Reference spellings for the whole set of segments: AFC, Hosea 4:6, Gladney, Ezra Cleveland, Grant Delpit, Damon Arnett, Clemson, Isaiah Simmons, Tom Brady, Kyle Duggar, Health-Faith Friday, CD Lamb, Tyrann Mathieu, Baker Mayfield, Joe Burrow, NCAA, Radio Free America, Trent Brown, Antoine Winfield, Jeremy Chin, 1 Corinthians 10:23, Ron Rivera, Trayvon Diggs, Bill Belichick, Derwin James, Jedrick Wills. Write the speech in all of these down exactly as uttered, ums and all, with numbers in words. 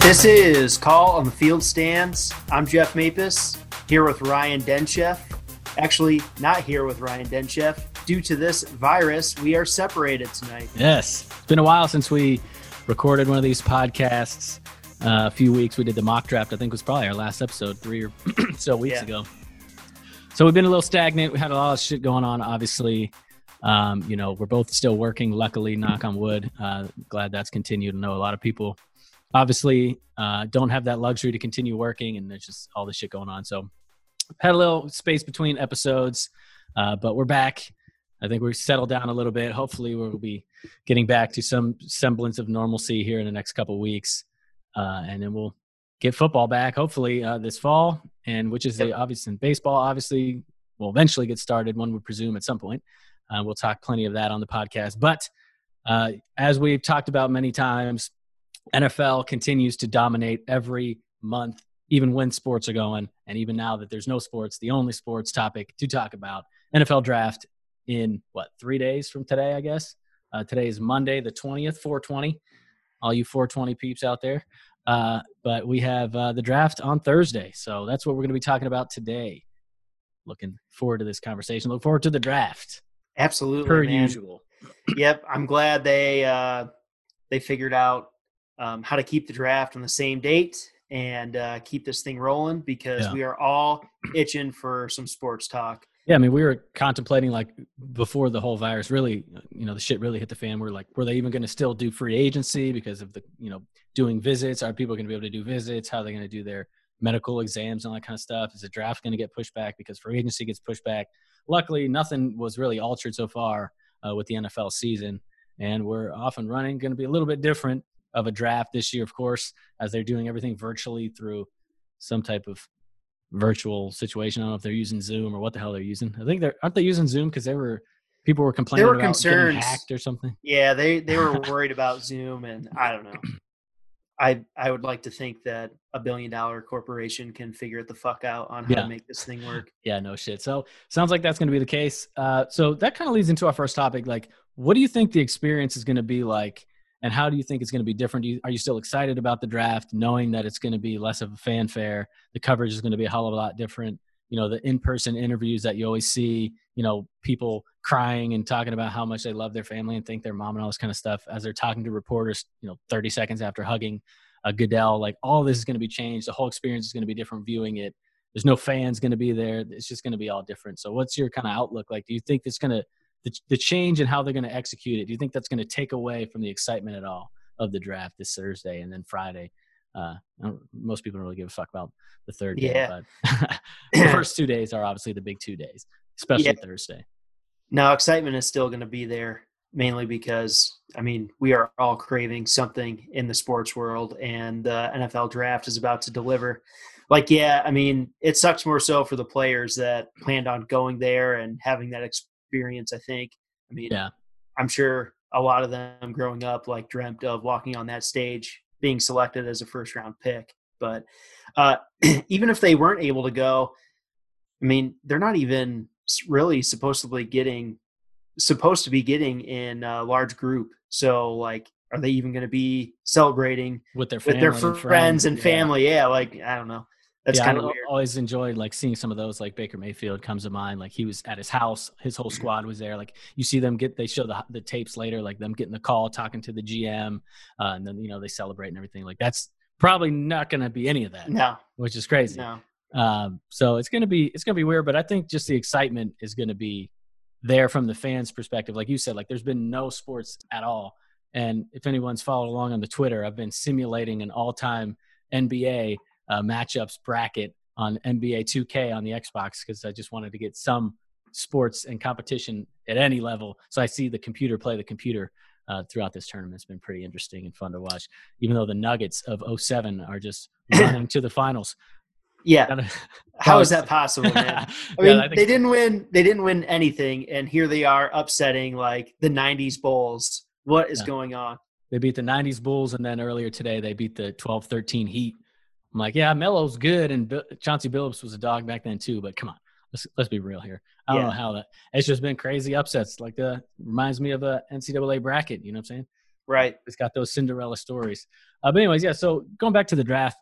This is Call on the Field Stands. I'm Jeff Mapis, here with Ryan Denchef. Actually, not here with Ryan Denchef. Due to this virus, we are separated tonight. Yes. It's been a while since we recorded one of these podcasts. Uh, a few weeks. We did the mock draft. I think it was probably our last episode three or so weeks yeah. ago. So we've been a little stagnant. We had a lot of shit going on, obviously. Um, you know, we're both still working, luckily, knock on wood. Uh, glad that's continued. I know a lot of people obviously uh don't have that luxury to continue working, and there's just all this shit going on, so had a little space between episodes, uh but we're back. I think we're settled down a little bit. Hopefully we'll be getting back to some semblance of normalcy here in the next couple of weeks, uh and then we'll get football back, hopefully, uh this fall, and which is the obvious, and baseball obviously will eventually get started, one would presume, at some point. Uh, we'll talk plenty of that on the podcast, but uh as we've talked about many times, N F L continues to dominate every month, even when sports are going. And even now that there's no sports, the only sports topic to talk about, N F L draft in, what, three days from today, I guess? Uh, today is Monday, the twentieth, four twenty. All you four twenty peeps out there. Uh, but we have uh, the draft on Thursday. So that's what we're going to be talking about today. Looking forward to this conversation. Look forward to the draft. Absolutely. Per man. Usual. Yep. I'm glad they uh, they figured out Um, how to keep the draft on the same date and uh, keep this thing rolling, because yeah. we are all itching for some sports talk. Yeah, I mean, we were contemplating, like, before the whole virus really, you know, the shit really hit the fan. We're like, were they even going to still do free agency because of the, you know, doing visits? Are people going to be able to do visits? How are they going to do their medical exams and all that kind of stuff? Is the draft going to get pushed back because free agency gets pushed back? Luckily, nothing was really altered so far uh, with the N F L season, and we're off and running. Going to be a little bit different of a draft this year, of course, as they're doing everything virtually through some type of virtual situation. I don't know if they're using Zoom or what the hell they're using. I think they're, aren't they using Zoom? Cause they were, people were complaining were about concerns. Getting hacked or something. Yeah. They, they were worried about Zoom, and I don't know. I, I would like to think that a billion dollar corporation can figure it the fuck out on how yeah. to make this thing work. Yeah, no shit. So sounds like that's going to be the case. Uh, so that kind of leads into our first topic. Like, what do you think the experience is going to be like? And how do you think it's going to be different? Do you, are you still excited about the draft, knowing that it's going to be less of a fanfare? The coverage is going to be a hell of a lot different. You know, the in-person interviews that you always see, you know, people crying and talking about how much they love their family and think their mom and all this kind of stuff as they're talking to reporters, you know, thirty seconds after hugging uh, Goodell. Like, all this is going to be changed. The whole experience is going to be different viewing it. There's no fans going to be there. It's just going to be all different. So what's your kind of outlook? Like, do you think it's going to, The, the change in how they're going to execute it, do you think that's going to take away from the excitement at all of the draft this Thursday and then Friday? Uh, most people don't really give a fuck about the third yeah. day, but the first two days are obviously the big two days, especially yeah. Thursday. No, excitement is still going to be there, mainly because, I mean, we are all craving something in the sports world, and the N F L draft is about to deliver. Like, yeah, I mean, it sucks more so for the players that planned on going there and having that experience. experience, I think. I mean, yeah. I'm sure a lot of them growing up, like, dreamt of walking on that stage, being selected as a first round pick. But uh, even if they weren't able to go, I mean, they're not even really supposedly getting, supposed to be getting in a large group. So, like, are they even going to be celebrating with their, with their friends, friends and yeah. family? Yeah. Like, I don't know. That's yeah, kind of I weird. Always enjoyed, like, seeing some of those, like Baker Mayfield comes to mind. Like, he was at his house, his whole squad was there. Like, you see them get, they show the the tapes later, like them getting the call, talking to the G M, uh, and then, you know, they celebrate and everything. Like, that's probably not going to be any of that. No, which is crazy. No. Um, so it's going to be, it's going to be weird, but I think just the excitement is going to be there from the fans' perspective. Like you said, like, there's been no sports at all. And if anyone's followed along on the Twitter, I've been simulating an all-time N B A Uh, matchups bracket on N B A two K on the Xbox, because I just wanted to get some sports and competition at any level. So I see the computer play the computer uh, throughout this tournament. It's been pretty interesting and fun to watch, even though the Nuggets of oh seven are just running to the finals. Yeah. Gotta, How is that possible, man? I mean, yeah, I they didn't win. They didn't win anything. And here they are upsetting, like, the nineties Bulls. What is yeah. going on? They beat the nineties Bulls. And then earlier today, they beat the twelve thirteen Heat. I'm like, yeah, Melo's good, and B- Chauncey Billups was a dog back then too. But come on, let's let's be real here. I don't yeah. know how that. It's just been crazy upsets. Like, the reminds me of a N C double A bracket. You know what I'm saying? Right. It's got those Cinderella stories. Uh, but anyways, yeah, so going back to the draft,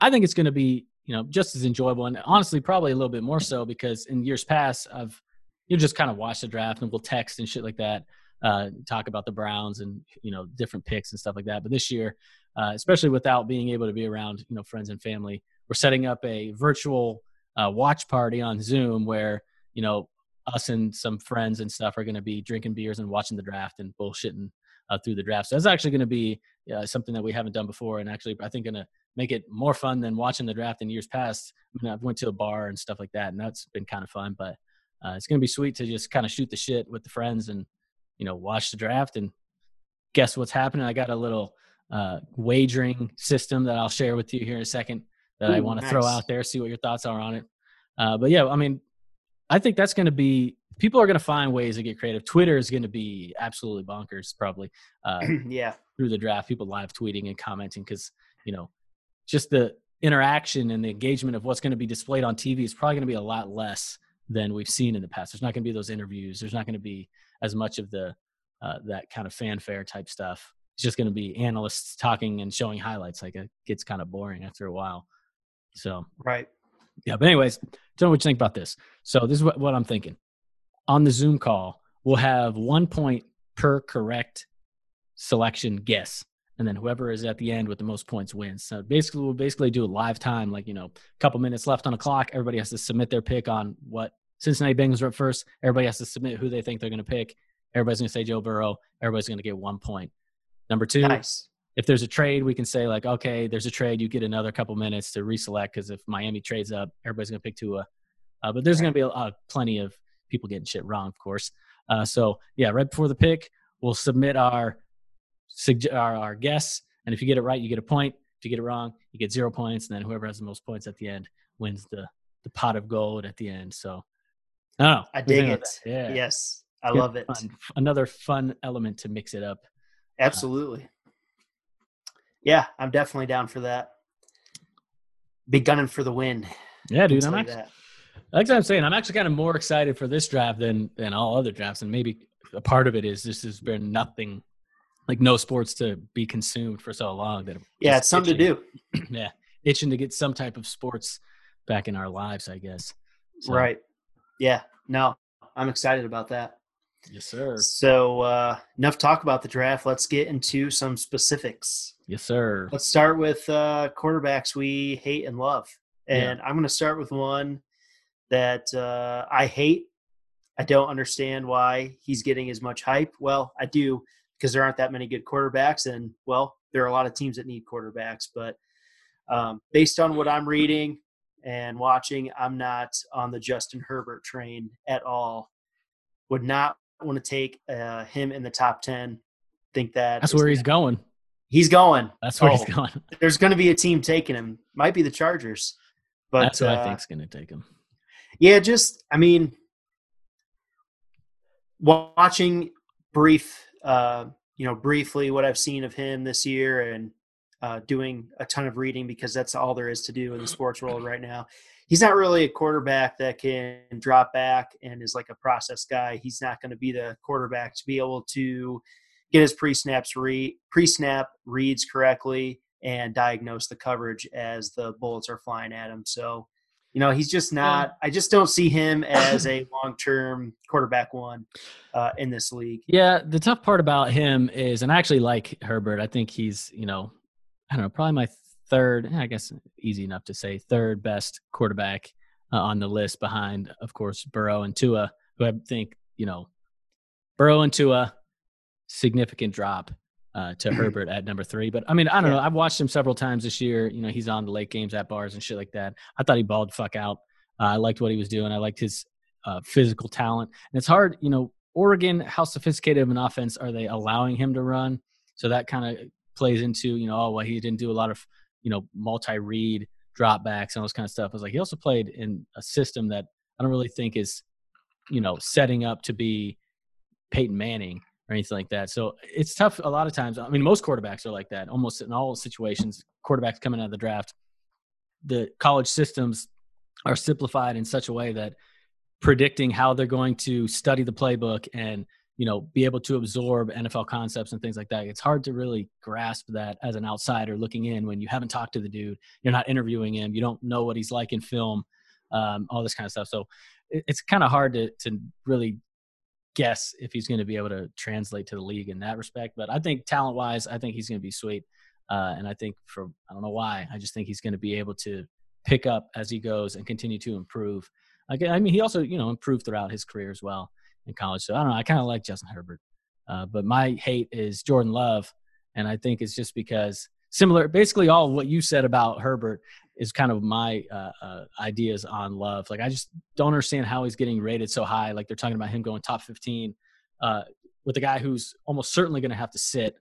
I think it's going to be, you know, just as enjoyable and honestly probably a little bit more so because in years past I've you just kind of watch the draft and we'll text and shit like that, uh, talk about the Browns and, you know, different picks and stuff like that. But this year, uh, especially without being able to be around, you know, friends and family, we're setting up a virtual uh, watch party on Zoom where, you know, us and some friends and stuff are going to be drinking beers and watching the draft and bullshitting uh, through the draft. So that's actually going to be uh, something that we haven't done before. And actually, I think going to make it more fun than watching the draft in years past. I mean, I've went to a bar and stuff like that, and that's been kind of fun, but Uh, it's going to be sweet to just kind of shoot the shit with the friends and, you know, watch the draft and guess what's happening. I got a little uh, wagering system that I'll share with you here in a second that Ooh, I want nice. to throw out there, see what your thoughts are on it. Uh, but, yeah, I mean, I think that's going to be – people are going to find ways to get creative. Twitter is going to be absolutely bonkers probably uh, yeah. through the draft, people live tweeting and commenting because, you know, just the interaction and the engagement of what's going to be displayed on T V is probably going to be a lot less – than we've seen in the past. There's not going to be those interviews. There's not going to be as much of the uh, that kind of fanfare type stuff. It's just going to be analysts talking and showing highlights. Like it gets kind of boring after a while. So right, yeah. But anyways, tell me what you think about this. So this is what, what I'm thinking. On the Zoom call, we'll have one point per correct selection guess, and then whoever is at the end with the most points wins. So basically, we'll basically do a live time, like you know, a couple minutes left on a clock. Everybody has to submit their pick on what. Cincinnati Bengals are up first. Everybody has to submit who they think they're going to pick. Everybody's going to say Joe Burrow. Everybody's going to get one point. Number two, nice. If there's a trade, we can say, like, okay, there's a trade. You get another couple minutes to reselect because if Miami trades up, everybody's going to pick Tua. Uh, but there's right. going to be a, uh, plenty of people getting shit wrong, of course. Uh, so, yeah, right before the pick, we'll submit our, suge- our, our guess. And if you get it right, you get a point. If you get it wrong, you get zero points. And then whoever has the most points at the end wins the, the pot of gold at the end. So. Oh, I dig it. Yeah. Yes, I Good love it. Fun. Another fun element to mix it up. Absolutely. Uh, yeah, I'm definitely down for that. Be gunning for the win. Yeah, dude. I'm actually, like I'm saying, I'm actually kind of more excited for this draft than than all other drafts, and maybe a part of it is this has been nothing, like no sports to be consumed for so long that yeah, it's something itching. to do. yeah, itching to get some type of sports back in our lives, I guess. So, right. Yeah, no, I'm excited about that. Yes, sir. So uh, enough talk about the draft. Let's get into some specifics. Yes, sir. Let's start with uh, quarterbacks we hate and love. And yeah. I'm going to start with one that uh, I hate. I don't understand why he's getting as much hype. Well, I do because there aren't that many good quarterbacks. And, well, there are a lot of teams that need quarterbacks. But um, based on what I'm reading – and watching, I'm not on the Justin Herbert train at all. Would not want to take uh, him in the top ten. Think that that's where he's going. He's going. That's where oh, he's going. There's going to be a team taking him. Might be the Chargers, but that's what uh, I think's going to take him. Yeah, just I mean, watching brief, uh, you know, briefly what I've seen of him this year and. Uh, doing a ton of reading because that's all there is to do in the sports world right now. He's not really a quarterback that can drop back and is like a process guy. He's not going to be the quarterback to be able to get his pre-snaps re- pre-snap reads correctly and diagnose the coverage as the bullets are flying at him. So, you know, he's just not – I just don't see him as a long-term quarterback one uh, in this league. Yeah, the tough part about him is – and I actually like Herbert. I think he's, you know – I don't know, probably my third, I guess easy enough to say, third best quarterback uh, on the list behind, of course, Burrow and Tua, who I think, you know, Burrow and Tua, significant drop uh, to Herbert at number three. But, I mean, I don't yeah. know. I've watched him several times this year. You know, he's on the late games at bars and shit like that. I thought he balled the fuck out. Uh, I liked what he was doing. I liked his uh, physical talent. And it's hard, you know, Oregon, how sophisticated of an offense are they allowing him to run? So that kind of – plays into, you know, oh, well, he didn't do a lot of, you know, multi-read dropbacks and all this kind of stuff. I was like, he also played in a system that I don't really think is, you know, setting up to be Peyton Manning or anything like that. So it's tough a lot of times. I mean, most quarterbacks are like that. Almost in all situations, quarterbacks coming out of the draft, the college systems are simplified in such a way that predicting how they're going to study the playbook and you know, be able to absorb N F L concepts and things like that. It's hard to really grasp that as an outsider looking in when you haven't talked to the dude, you're not interviewing him, you don't know what he's like in film, um, all this kind of stuff. So it, it's kind of hard to to really guess if he's going to be able to translate to the league in that respect. But I think talent-wise, I think he's going to be sweet. Uh, and I think for – I don't know why. I just think he's going to be able to pick up as he goes and continue to improve. Again, I mean, he also, you know, improved throughout his career as well in college. So, I don't know. I kind of like Justin Herbert. Uh, but my hate is Jordan Love, and I think it's just because similar – basically all of what you said about Herbert is kind of my uh, uh, ideas on Love. Like, I just don't understand how he's getting rated so high. Like, they're talking about him going top fifteen uh, with a guy who's almost certainly going to have to sit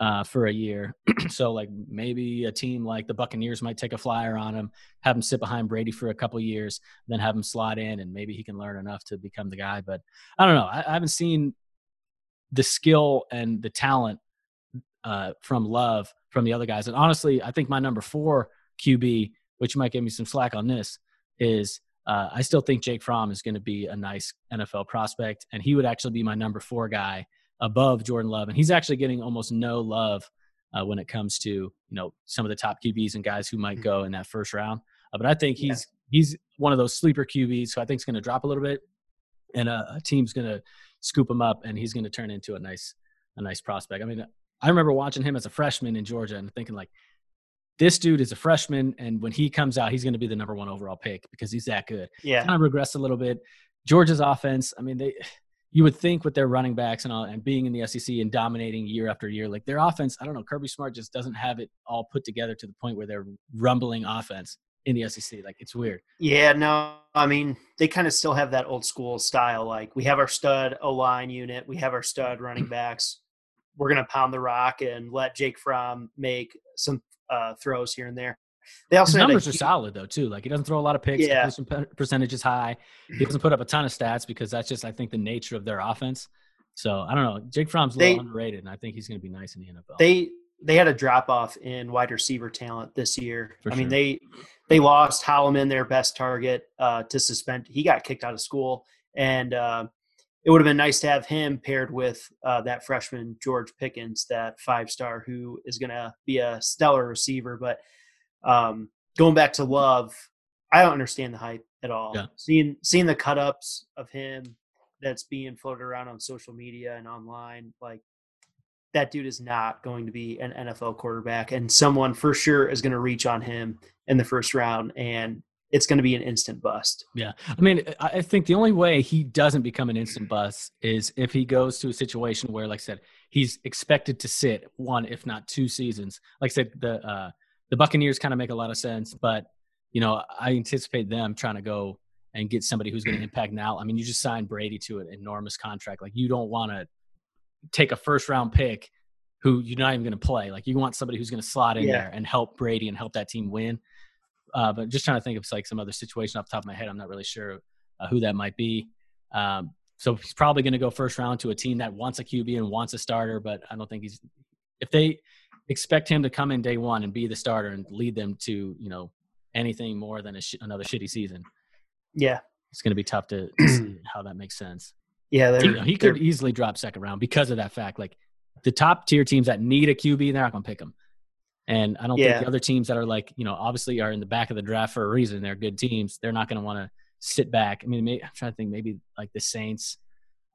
Uh, for a year. So like maybe a team like the Buccaneers might take a flyer on him, have him sit behind Brady for a couple years, then have him slot in, and maybe he can learn enough to become the guy. But I don't know. I, I haven't seen the skill and the talent uh, from Love from the other guys. And honestly, I think my number four Q B, which might give me some slack on this, is uh, I still think Jake Fromm is going to be a nice N F L prospect, and he would actually be my number four guy above Jordan Love. And he's actually getting almost no love uh, when it comes to, you know, some of the top Q Bs and guys who might go in that first round. Uh, but I think he's, yeah. he's one of those sleeper Q Bs who I think is going to drop a little bit, and a, a team's going to scoop him up, and he's going to turn into a nice, a nice prospect. I mean, I remember watching him as a freshman in Georgia and thinking like, this dude is a freshman, and when he comes out, he's going to be the number one overall pick because he's that good. Yeah. Kind of regressed a little bit. Georgia's offense. I mean, they, you would think with their running backs and all, and being in the S E C and dominating year after year, like their offense, I don't know, Kirby Smart just doesn't have it all put together to the point where they're rumbling offense in the S E C. Like, it's weird. Yeah, no, I mean, they kind of still have that old school style. Like, we have our stud O-line unit, we have our stud running backs. We're going to pound the rock and let Jake Fromm make some uh, throws here and there. They also His numbers a, are solid though too. Like, he doesn't throw a lot of picks. Yeah. Percentage is high. He doesn't put up a ton of stats because that's just, I think, the nature of their offense. So I don't know. Jake Fromm's a little underrated, and I think he's going to be nice in the N F L. They they had a drop off in wide receiver talent this year. For I sure. mean they they lost Holloman, their best target, uh, to suspend. He got kicked out of school, and uh, it would have been nice to have him paired with uh, that freshman George Pickens, that five star who is going to be a stellar receiver, but. Um, going back to Love, I don't understand the hype at all. Yeah. Seeing seeing the cut ups of him that's being floated around on social media and online, like, that dude is not going to be an N F L quarterback, and someone for sure is going to reach on him in the first round, and it's going to be an instant bust. Yeah. I mean, I think the only way he doesn't become an instant bust is if he goes to a situation where, like I said, he's expected to sit one, if not two seasons. Like I said, the, uh, The Buccaneers kind of make a lot of sense, but, you know, I anticipate them trying to go and get somebody who's going to impact now. I mean, you just signed Brady to an enormous contract. Like, you don't want to take a first-round pick who you're not even going to play. Like, you want somebody who's going to slot in yeah. there and help Brady and help that team win. Uh, but just trying to think of, like, some other situation off the top of my head. I'm not really sure uh, who that might be. Um, so he's probably going to go first round to a team that wants a Q B and wants a starter, but I don't think he's – if they – expect him to come in day one and be the starter and lead them to, you know, anything more than a sh- another shitty season. Yeah. It's going to be tough to, to see how that makes sense. Yeah. You know, he could easily drop second round because of that fact. Like, the top tier teams that need a Q B, they're not going to pick him. And I don't yeah. think the other teams that are, like, you know, obviously are in the back of the draft for a reason. They're good teams. They're not going to want to sit back. I mean, maybe, I'm trying to think maybe like the Saints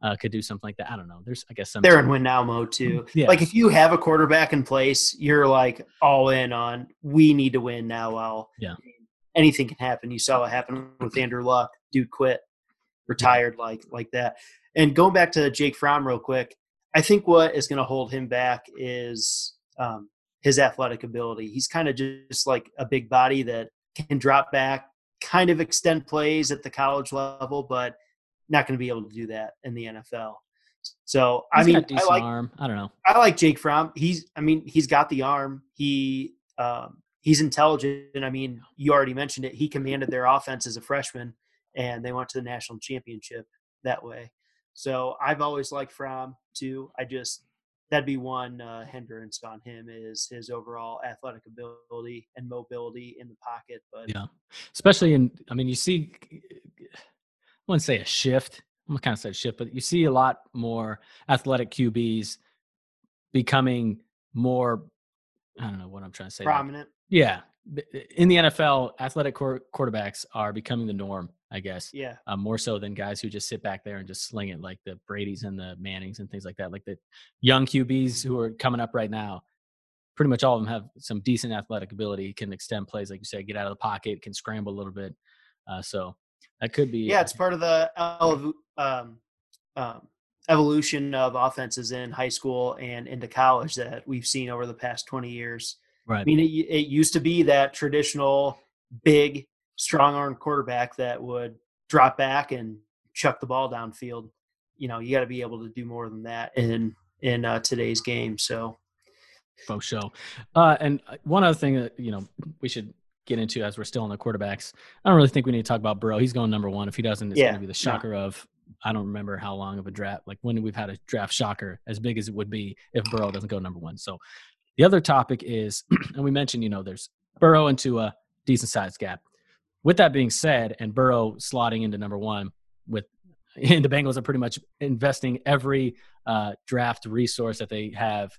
Uh, could do something like that. I don't know. There's, I guess, some. They're in win now mode too. Yeah. Like, if you have a quarterback in place, you're like all in on, we need to win now. While yeah. anything can happen. You saw what happened with Andrew Luck. Dude quit, retired yeah. like like that. And going back to Jake Fromm real quick, I think what is going to hold him back is um, his athletic ability. He's kind of just like a big body that can drop back, kind of extend plays at the college level, but not going to be able to do that in the N F L. So, he's I mean, got a decent I like, arm. I don't know. I like Jake Fromm. He's, I mean, he's got the arm. He, um, he's intelligent. And I mean, you already mentioned it. He commanded their offense as a freshman, and they went to the national championship that way. So I've always liked Fromm too. I just, that'd be one uh, hindrance on him is his overall athletic ability and mobility in the pocket. But yeah, especially in, I mean, you see, I wouldn't say a shift I kind of said shit, but you see a lot more athletic Q Bs becoming more, I don't know what I'm trying to say. Prominent. Like, yeah. In the N F L, athletic quarterbacks are becoming the norm, I guess. Yeah. Um, more so than guys who just sit back there and just sling it, like the Bradys and the Mannings and things like that. Like the young Q Bs who are coming up right now, pretty much all of them have some decent athletic ability, can extend plays, like you said, get out of the pocket, can scramble a little bit. Uh, so that could be. Yeah, it's uh, part of the elev- um, um, evolution of offenses in high school and into college that we've seen over the past twenty years. Right. I mean, it, it used to be that traditional big, strong-arm quarterback that would drop back and chuck the ball downfield. You know, you got to be able to do more than that in in uh, today's game. So, for sure. Uh, and one other thing that you know we should get into as we're still on the quarterbacks. I don't really think we need to talk about Burrow. He's going number one. If he doesn't, it's yeah, going to be the shocker no. of. I don't remember how long of a draft, like when we've had a draft shocker as big as it would be if Burrow doesn't go number one. So the other topic is, and we mentioned, you know, there's Burrow into a decent size gap. With that being said, and Burrow slotting into number one with, and the Bengals are pretty much investing every uh, draft resource that they have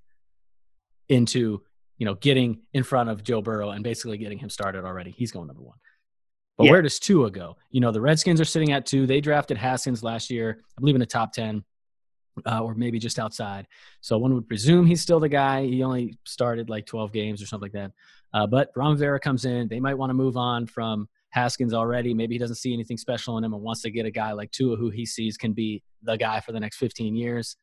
into, you know, getting in front of Joe Burrow and basically getting him started already. He's going number one. But yeah. Where does Tua go? You know, the Redskins are sitting at two. They drafted Haskins last year, I believe in the top ten, uh, or maybe just outside. So one would presume he's still the guy. He only started like twelve games or something like that. Uh, but Ron Rivera comes in. They might want to move on from Haskins already. Maybe he doesn't see anything special in him and wants to get a guy like Tua who he sees can be the guy for the next fifteen years.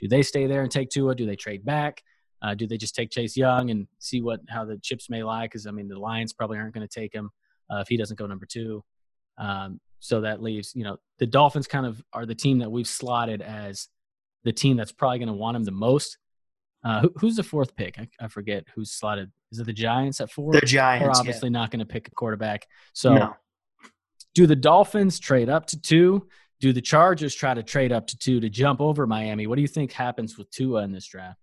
Do they stay there and take Tua? Do they trade back? Uh, do they just take Chase Young and see what how the chips may lie? Because, I mean, the Lions probably aren't going to take him. Uh, if he doesn't go number two. Um, so that leaves, you know, the Dolphins kind of are the team that we've slotted as the team that's probably going to want him the most. Uh, who, who's the fourth pick? I, I forget who's slotted. Is it the Giants at four? The Giants, They're obviously yeah. not going to pick a quarterback. So no. Do the Dolphins trade up to two? Do the Chargers try to trade up to two to jump over Miami? What do you think happens with Tua in this draft?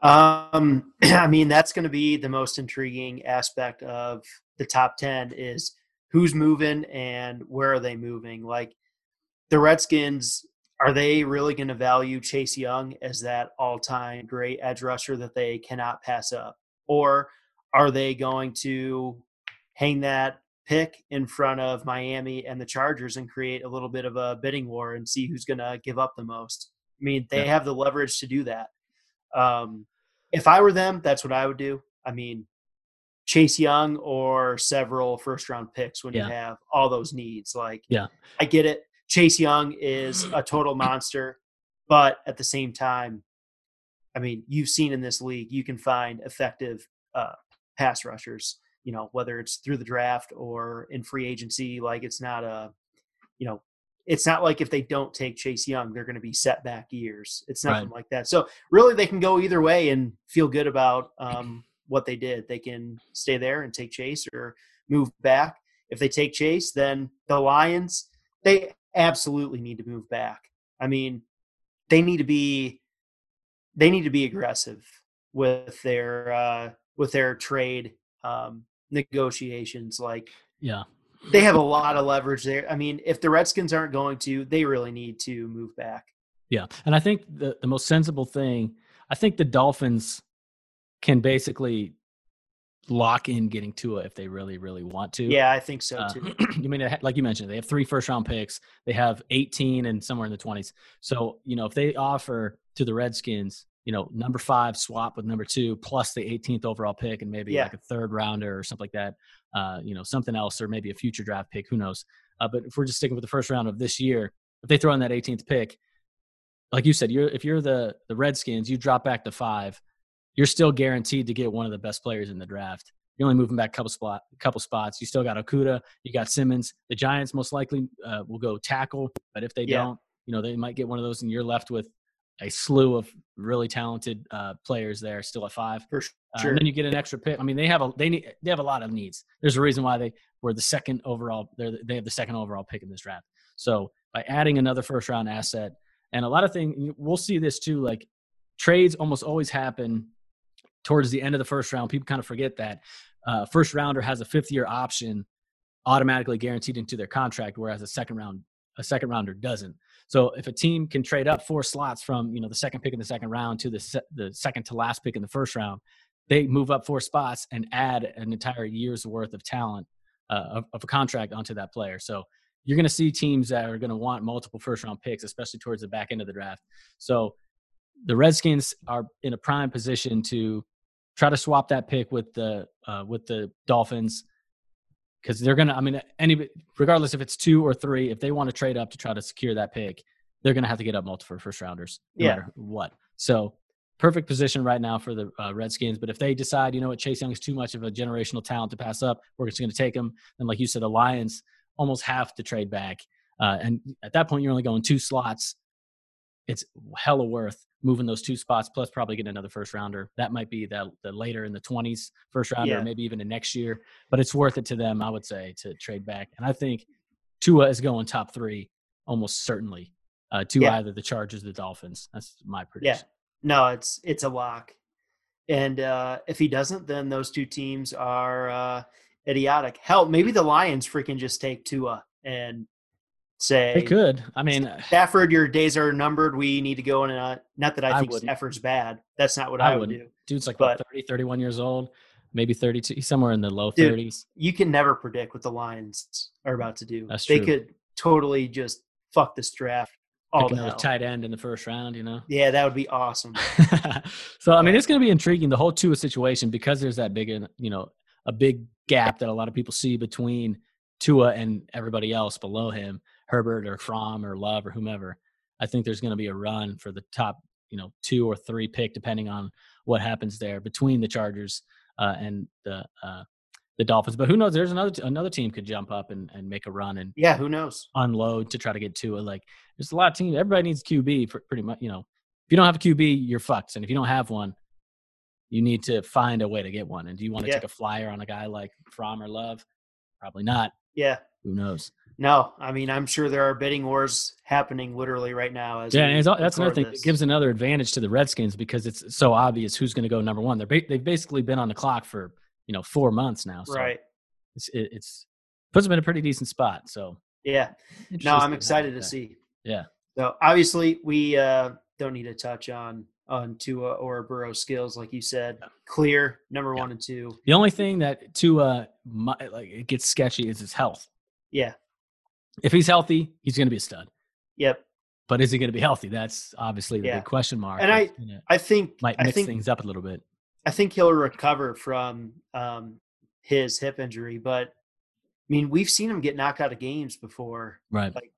Um, I mean, that's going to be the most intriguing aspect of the top ten is who's moving and where are they moving? Like the Redskins, are they really going to value Chase Young as that all-time great edge rusher that they cannot pass up? Or are they going to hang that pick in front of Miami and the Chargers and create a little bit of a bidding war and see who's going to give up the most? I mean, they yeah. have the leverage to do that. Um, if I were them, that's what I would do. I mean, Chase Young or several first round picks when yeah. you have all those needs. Like, yeah, I get it. Chase Young is a total monster, but at the same time, I mean, you've seen in this league, you can find effective, uh, pass rushers, you know, whether it's through the draft or in free agency. Like it's not a, you know, it's not like if they don't take Chase Young, they're going to be setback years. It's nothing right. like that. So really they can go either way and feel good about um, what they did. They can stay there and take Chase or move back. If they take Chase, then the Lions, they absolutely need to move back. I mean, they need to be, they need to be aggressive with their, uh, with their trade um, negotiations. Like, yeah. They have a lot of leverage there. I mean, if the Redskins aren't going to, they really need to move back. Yeah, and I think the, the most sensible thing, I think the Dolphins can basically lock in getting Tua if they really, really want to. Yeah, I think so, too. Uh, I mean, like you mentioned, they have three first-round picks. They have eighteen and somewhere in the twenties. So, you know, if they offer to the Redskins, you know, number five swap with number two plus the eighteenth overall pick and maybe yeah. like a third rounder or something like that, uh, you know, something else or maybe a future draft pick, who knows. Uh, but if we're just sticking with the first round of this year, if they throw in that eighteenth pick, like you said, you're if you're the, the Redskins, you drop back to five, you're still guaranteed to get one of the best players in the draft. You're only moving back a couple, spot, couple spots. You still got Okudah. You got Simmons. The Giants most likely uh, will go tackle, but if they yeah. don't, you know, they might get one of those and you're left with a slew of really talented uh, players there still at five. For sure. Uh, and then you get an extra pick. I mean, they have a, they need, they have a lot of needs. There's a reason why they were the second overall, they're, they have the second overall pick in this draft. So by adding another first round asset and a lot of things, we'll see this too. Like trades almost always happen towards the end of the first round. People kind of forget that uh, first rounder has a fifth year option automatically guaranteed into their contract. Whereas a second round a second rounder doesn't. So if a team can trade up four slots from, you know, the second pick in the second round to the se- the second to last pick in the first round, they move up four spots and add an entire year's worth of talent uh, of, of a contract onto that player. So you're going to see teams that are going to want multiple first round picks, especially towards the back end of the draft. So the Redskins are in a prime position to try to swap that pick with the, uh, with the Dolphins. Because they're going to, I mean, any, regardless if it's two or three, if they want to trade up to try to secure that pick, they're going to have to get up multiple first-rounders, no yeah. matter what. So perfect position right now for the uh, Redskins. But if they decide, you know what, Chase Young is too much of a generational talent to pass up, we're just going to take him. And like you said, the Lions almost have to trade back. Uh, and at that point, you're only going two slots. It's hella worth moving those two spots, plus probably get another first rounder. That might be the, the later in the twenties first rounder, yeah. or maybe even the next year. But it's worth it to them, I would say, to trade back. And I think Tua is going top three almost certainly uh, to yeah. either the Chargers or the Dolphins. That's my prediction. Yeah, no, it's it's a lock. And uh, if he doesn't, then those two teams are uh, idiotic. Hell, maybe the Lions freaking just take Tua and – say they could. I mean, Stafford, your days are numbered. We need to go in. A, not that I, I think wouldn't. Stafford's bad. That's not what I, I would do. Dude's like but, thirty, thirty-one years old, maybe thirty-two, somewhere in the low dude, thirties. You can never predict what the Lions are about to do. That's they true. Could totally just fuck this draft. All the tight end in the first round, you know? Yeah, that would be awesome. So, I mean, it's going to be intriguing, the whole Tua situation, because there's that big, you know, a big gap that a lot of people see between Tua and everybody else below him. Herbert or Fromm or Love or whomever, I think there's going to be a run for the top, you know, two or three pick, depending on what happens there between the Chargers uh, and the uh, the Dolphins. But who knows? There's another another team could jump up and, and make a run and yeah, who knows? Unload to try to get to it. Like there's a lot of teams. Everybody needs Q B for pretty much. You know, if you don't have a Q B, you're fucked. And if you don't have one, you need to find a way to get one. And do you want to yeah. take a flyer on a guy like Fromm or Love? Probably not. Yeah. Who knows? No, I mean, I'm sure there are bidding wars happening literally right now. As yeah, and it's, that's another thing. This. It gives another advantage to the Redskins because it's so obvious who's going to go number one. They're ba- they've basically been on the clock for, you know, four months now. So right. It's, it it's, puts them in a pretty decent spot. So yeah. No, I'm excited to see. Yeah. So obviously we uh, don't need to touch on on Tua or Burrow skills, like you said, clear number yeah. one and two. The only thing that Tua might, like it gets sketchy is his health. Yeah. If he's healthy, he's going to be a stud. Yep. But is he going to be healthy? That's obviously the yeah. big question mark. And I, I think might mix I think, things up a little bit. I think he'll recover from um, his hip injury, but I mean, we've seen him get knocked out of games before. Right. Like,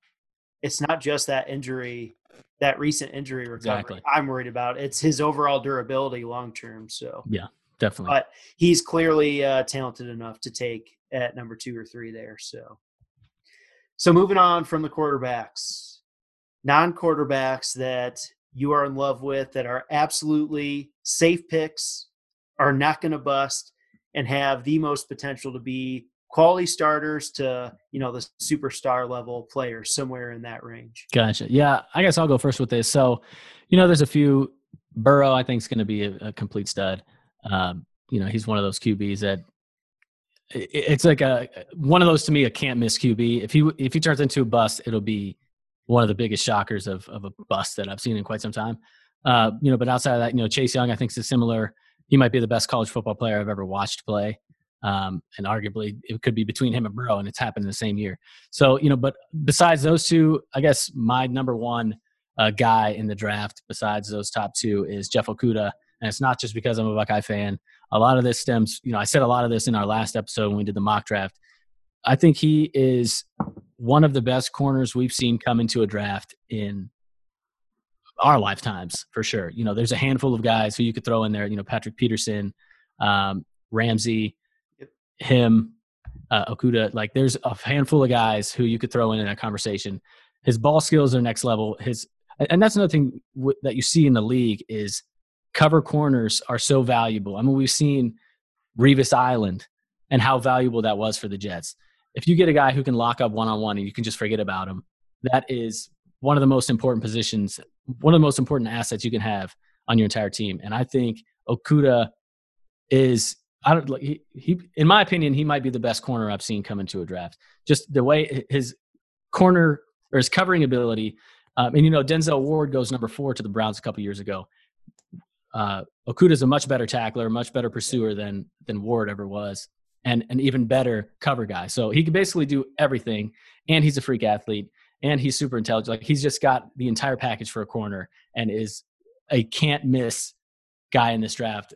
it's not just that injury, that recent injury recovery. Exactly. I'm worried about it's his overall durability long term. So yeah, definitely. But he's clearly uh, talented enough to take at number two or three there. So. So moving on from the quarterbacks, non-quarterbacks that you are in love with that are absolutely safe picks, are not going to bust, and have the most potential to be quality starters to, you know, the superstar level players somewhere in that range. Gotcha. Yeah, I guess I'll go first with this. So, you know, there's a few. Burrow, I think, is going to be a, a complete stud. Um, you know, he's one of those Q Bs that – it's like a one of those to me a can't miss Q B. If he if he turns into a bust, it'll be one of the biggest shockers of of a bust that I've seen in quite some time. Uh, you know, but outside of that, you know, Chase Young I think is a similar. He might be the best college football player I've ever watched play, um, and arguably it could be between him and Burrow, and it's happened in the same year. So you know, but besides those two, I guess my number one uh, guy in the draft besides those top two is Jeff Okudah, and it's not just because I'm a Buckeye fan. A lot of this stems, you know, I said a lot of this in our last episode when we did the mock draft. I think he is one of the best corners we've seen come into a draft in our lifetimes, for sure. You know, there's a handful of guys who you could throw in there, you know, Patrick Peterson, um, Ramsey, him, uh, Okudah. Like, there's a handful of guys who you could throw in in that conversation. His ball skills are next level. His, and that's another thing w- that you see in the league is, cover corners are so valuable. I mean, we've seen Revis Island and how valuable that was for the Jets. If you get a guy who can lock up one-on-one and you can just forget about him, that is one of the most important positions, one of the most important assets you can have on your entire team. And I think Okudah is, I don't like he, he in my opinion, he might be the best corner I've seen come into a draft. Just the way his corner or his covering ability. Um, and, you know, Denzel Ward goes number four to the Browns a couple years ago. Uh, Okudah is a much better tackler, much better pursuer than than Ward ever was, and an even better cover guy. So he can basically do everything, and he's a freak athlete, and he's super intelligent. Like, he's just got the entire package for a corner and is a can't-miss guy in this draft,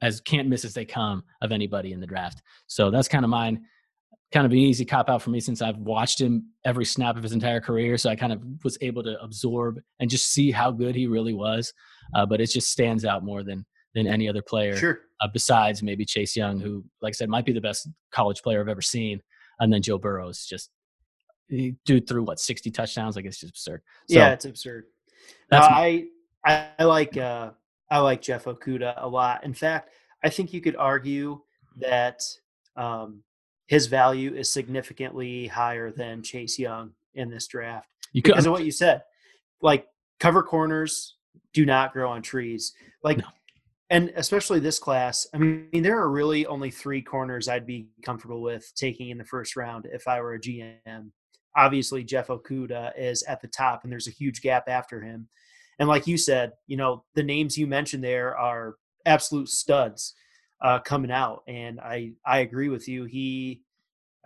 as can't-miss as they come of anybody in the draft. So that's kind of mine. Kind of an easy cop-out for me, since I've watched him every snap of his entire career, so I kind of was able to absorb and just see how good he really was. Uh, but it just stands out more than than any other player, sure. uh, besides maybe Chase Young, who, like I said, might be the best college player I've ever seen. And then Joe Burrow is just – dude threw, what, sixty touchdowns? Like, it's just absurd. So, yeah, it's absurd. That's uh, my- I, I like uh, I like Jeff Okudah a lot. In fact, I think you could argue that um, – his value is significantly higher than Chase Young in this draft you because of what you said. Like, cover corners do not grow on trees. Like, no. And especially this class, I mean, there are really only three corners I'd be comfortable with taking in the first round if I were a G M. Obviously, Jeff Okudah is at the top, and there's a huge gap after him. And like you said, you know, the names you mentioned there are absolute studs. Uh, coming out, and I, I agree with you. He,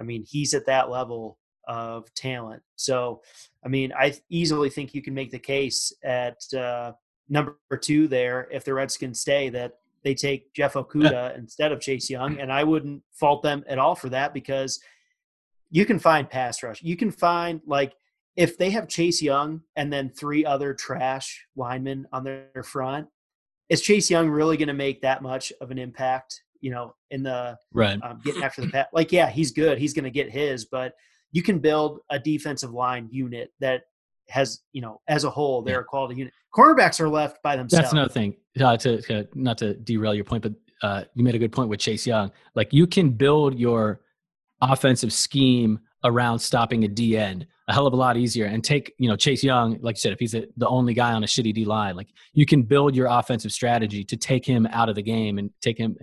I mean, he's at that level of talent. So, I mean, I easily think you can make the case at uh, number two there, if the Redskins stay, that they take Jeff Okudah yeah. instead of Chase Young, and I wouldn't fault them at all for that, because you can find pass rush. You can find, like, if they have Chase Young and then three other trash linemen on their front, is Chase Young really going to make that much of an impact, you know, in the right. um, getting after the pass? Like, yeah, he's good. He's going to get his, but you can build a defensive line unit that has, you know, as a whole, they're yeah. a quality unit. Cornerbacks are left by themselves. That's another thing. Uh, to, uh, not to derail your point, but uh, you made a good point with Chase Young. Like, you can build your offensive scheme around stopping a D end a hell of a lot easier, and take, you know, Chase Young, like you said, if he's a, the only guy on a shitty D line, like, you can build your offensive strategy to take him out of the game and take him,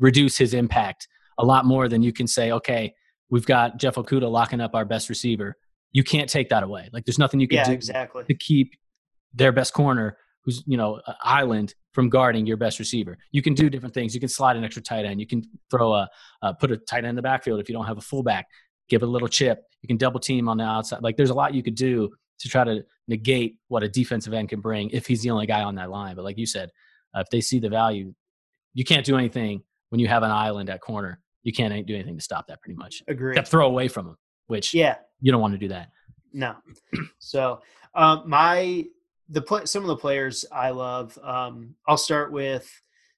reduce his impact a lot more than you can say, okay, we've got Jeff Okudah locking up our best receiver. You can't take that away. Like, there's nothing you can yeah, do exactly. to keep their best corner, who's, you know, an island, from guarding your best receiver. You can do different things. You can slide an extra tight end. You can throw a, uh, put a tight end in the backfield if you don't have a fullback. Give it a little chip. You can double team on the outside. Like, there's a lot you could do to try to negate what a defensive end can bring if he's the only guy on that line. But like you said, uh, if they see the value, you can't do anything when you have an island at corner. You can't do anything to stop that, pretty much. Agree. Except throw away from him, which yeah. you don't want to do that. No. So um, my the play, some of the players I love. Um, I'll start with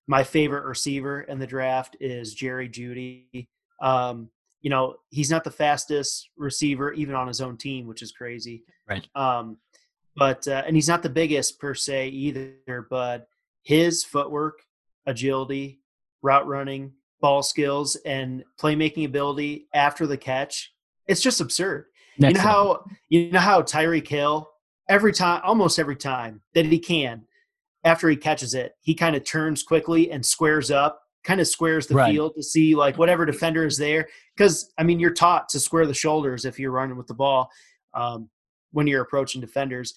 my favorite receiver in the draft is Jerry Jeudy. Um, You know, he's not the fastest receiver, even on his own team, which is crazy. Right. Um, but uh, and he's not the biggest per se either. But his footwork, agility, route running, ball skills, and playmaking ability after the catch—it's just absurd. Next you know how you know how Tyreek Hill every time, almost every time that he can, after he catches it, he kind of turns quickly and squares up. Kind of squares the right. field to see like whatever defender is there. Cause I mean, you're taught to square the shoulders if you're running with the ball um, when you're approaching defenders.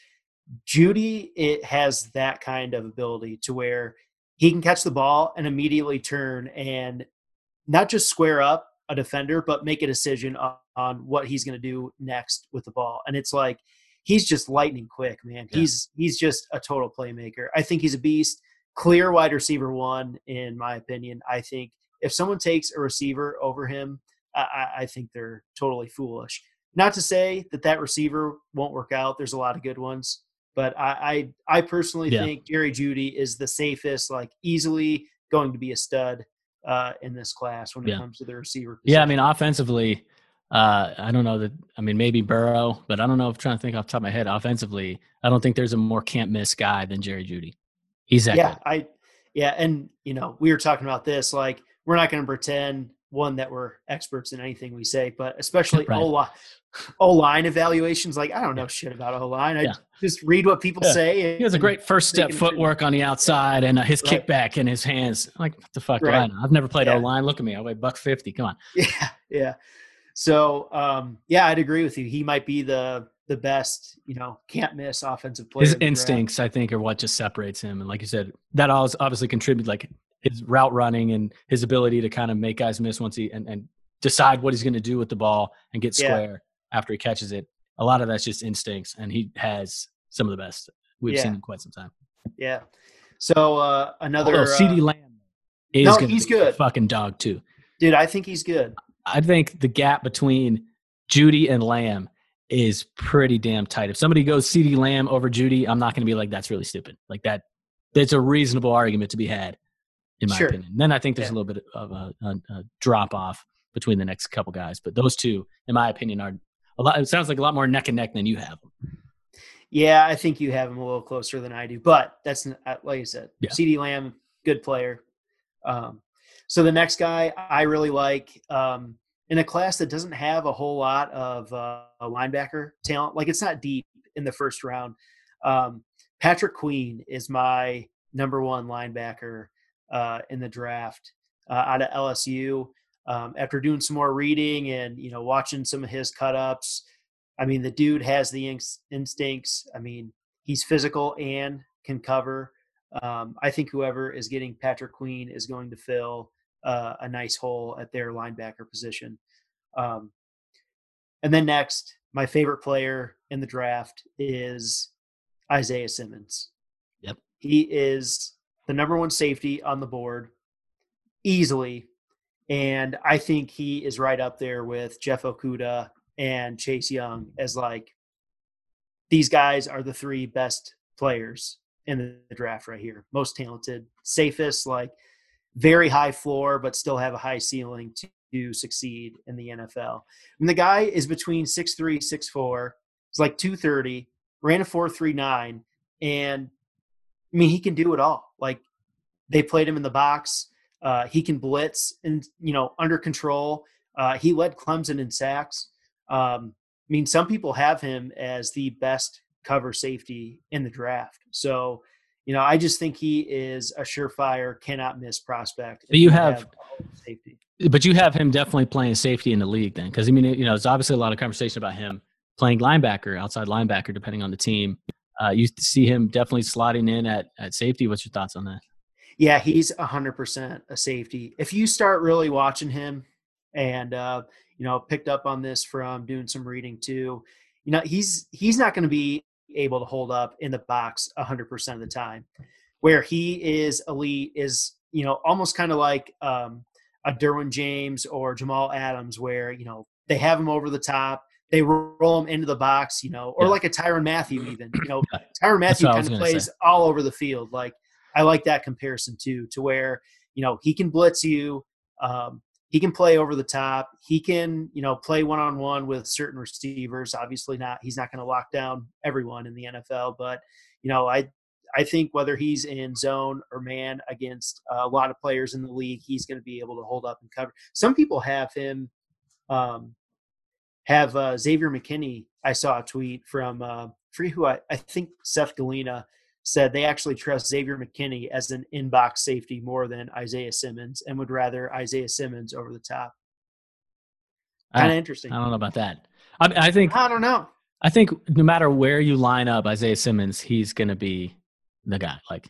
Jeudy, it has that kind of ability to where he can catch the ball and immediately turn and not just square up a defender, but make a decision on, on what he's going to do next with the ball. And it's like, he's just lightning quick, man. Yeah. He's, he's just a total playmaker. I think he's a beast. Clear wide receiver one, in my opinion. I think if someone takes a receiver over him, I, I think they're totally foolish. Not to say that that receiver won't work out. There's a lot of good ones. But I I, I personally yeah. think Jerry Jeudy is the safest, like easily going to be a stud uh, in this class when it yeah. comes to the receiver position. Yeah, I mean, offensively, uh, I don't know that – I mean, maybe Burrow, but I don't know. I'm trying to think off the top of my head. Offensively, I don't think there's a more can't-miss guy than Jerry Jeudy. Exactly. Yeah, I, yeah, and you know, we were talking about this. Like, we're not going to pretend one that we're experts in anything we say, but especially right. O-line, O-line evaluations. Like, I don't know shit about O-line. I yeah. just read what people yeah. say. He has a great first step footwork on the outside, and uh, his right. kickback in his hands. Like, what the fuck? Right. I know. I've never played yeah. O-line. Look at me. I weigh buck fifty. Come on. Yeah, yeah. So, um, yeah, I'd agree with you. He might be the the best, you know, can't miss offensive player. His instincts, draft. I think, are what just separates him. And like you said, that obviously contributes, like his route running and his ability to kind of make guys miss once he and, and decide what he's going to do with the ball and get square yeah. after he catches it. A lot of that's just instincts, and he has some of the best we've yeah. seen in quite some time. Yeah. So uh, another Although C D Lamb is no, going to be good. A fucking dog too, dude. I think he's good. I think the gap between Jeudy and Lamb is pretty damn tight. If somebody goes C D Lamb over Jeudy, I'm not going to be like, that's really stupid. Like that, that's a reasonable argument to be had, in my sure. opinion. And then I think there's yeah. a little bit of a, a, a drop off between the next couple guys, but those two, in my opinion, are a lot. It sounds like a lot more neck and neck than you have them. Yeah, I think you have him a little closer than I do, but that's like you said, yeah. C D Lamb, good player. Um, so the next guy I really like. Um, in a class that doesn't have a whole lot of uh, linebacker talent, like it's not deep in the first round. Um, Patrick Queen is my number one linebacker uh, in the draft uh, out of L S U. Um, after doing some more reading and, you know, watching some of his cut-ups, I mean, the dude has the inst- instincts. I mean, he's physical and can cover. Um, I think whoever is getting Patrick Queen is going to fill Uh, a nice hole at their linebacker position. Um, and then next, my favorite player in the draft is Isaiah Simmons. Yep. He is the number one safety on the board easily. And I think he is right up there with Jeff Okudah and Chase Young as like, these guys are the three best players in the draft right here. Most talented, safest, like, very high floor, but still have a high ceiling to, to succeed in the N F L. And the guy is between six three, six four. It's like two thirty, ran a four three nine. And I mean, he can do it all. Like they played him in the box. Uh, he can blitz and, you know, under control. Uh, he led Clemson in sacks. Um, I mean, some people have him as the best cover safety in the draft. So, you know, I just think he is a surefire, cannot miss prospect. But you have, safety. But you have him definitely playing safety in the league then, because I mean, you know, there's obviously a lot of conversation about him playing linebacker, outside linebacker, depending on the team. Uh, you see him definitely slotting in at at safety. What's your thoughts on that? Yeah, he's a hundred percent a safety. If you start really watching him, and uh, you know, picked up on this from doing some reading too, you know, he's he's not going to be able to hold up in the box one hundred percent of the time. Where he is elite is, you know, almost kind of like um, a Derwin James or Jamal Adams, where, you know, they have him over the top, they roll him into the box, you know, or yeah. like a Tyrann Mathieu even, you know, Tyrann Mathieu kind of plays say. all over the field. Like, I like that comparison too, to where, you know, he can blitz you, um, he can play over the top, he can, you know, play one-on-one with certain receivers. Obviously not, he's not going to lock down everyone in the N F L, but, you know, I I think whether he's in zone or man against a lot of players in the league, he's going to be able to hold up and cover. Some people have him, um, have uh, Xavier McKinney. I saw a tweet from, uh, free who I, I think Seth Galena said they actually trust Xavier McKinney as an in-box safety more than Isaiah Simmons and would rather Isaiah Simmons over the top. Kind of interesting. I don't know about that. I, I think I don't know. I think no matter where you line up Isaiah Simmons, he's going to be the guy. Like,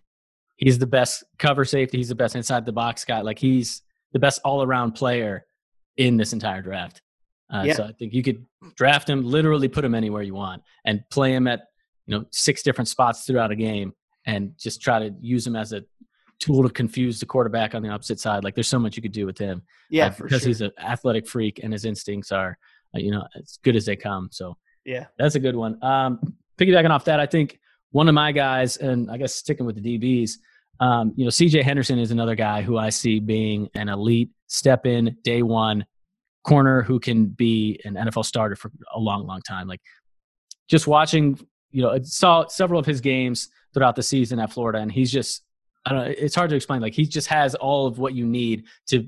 he's the best cover safety. He's the best inside the box guy. Like, he's the best all-around player in this entire draft. Uh, yeah. So I think you could draft him, literally put him anywhere you want, and play him at, you know, six different spots throughout a game, and just try to use him as a tool to confuse the quarterback on the opposite side. Like, there's so much you could do with him. Yeah, uh, because sure. he's an athletic freak and his instincts are, uh, you know, as good as they come. So yeah, that's a good one. Um, piggybacking off that, I think one of my guys, and I guess sticking with the D Bs, um, you know, C J Henderson is another guy who I see being an elite step in day one corner who can be an N F L starter for a long, long time. Like, just watching, you know, I saw several of his games throughout the season at Florida, and he's just, I don't know, it's hard to explain. Like, he just has all of what you need to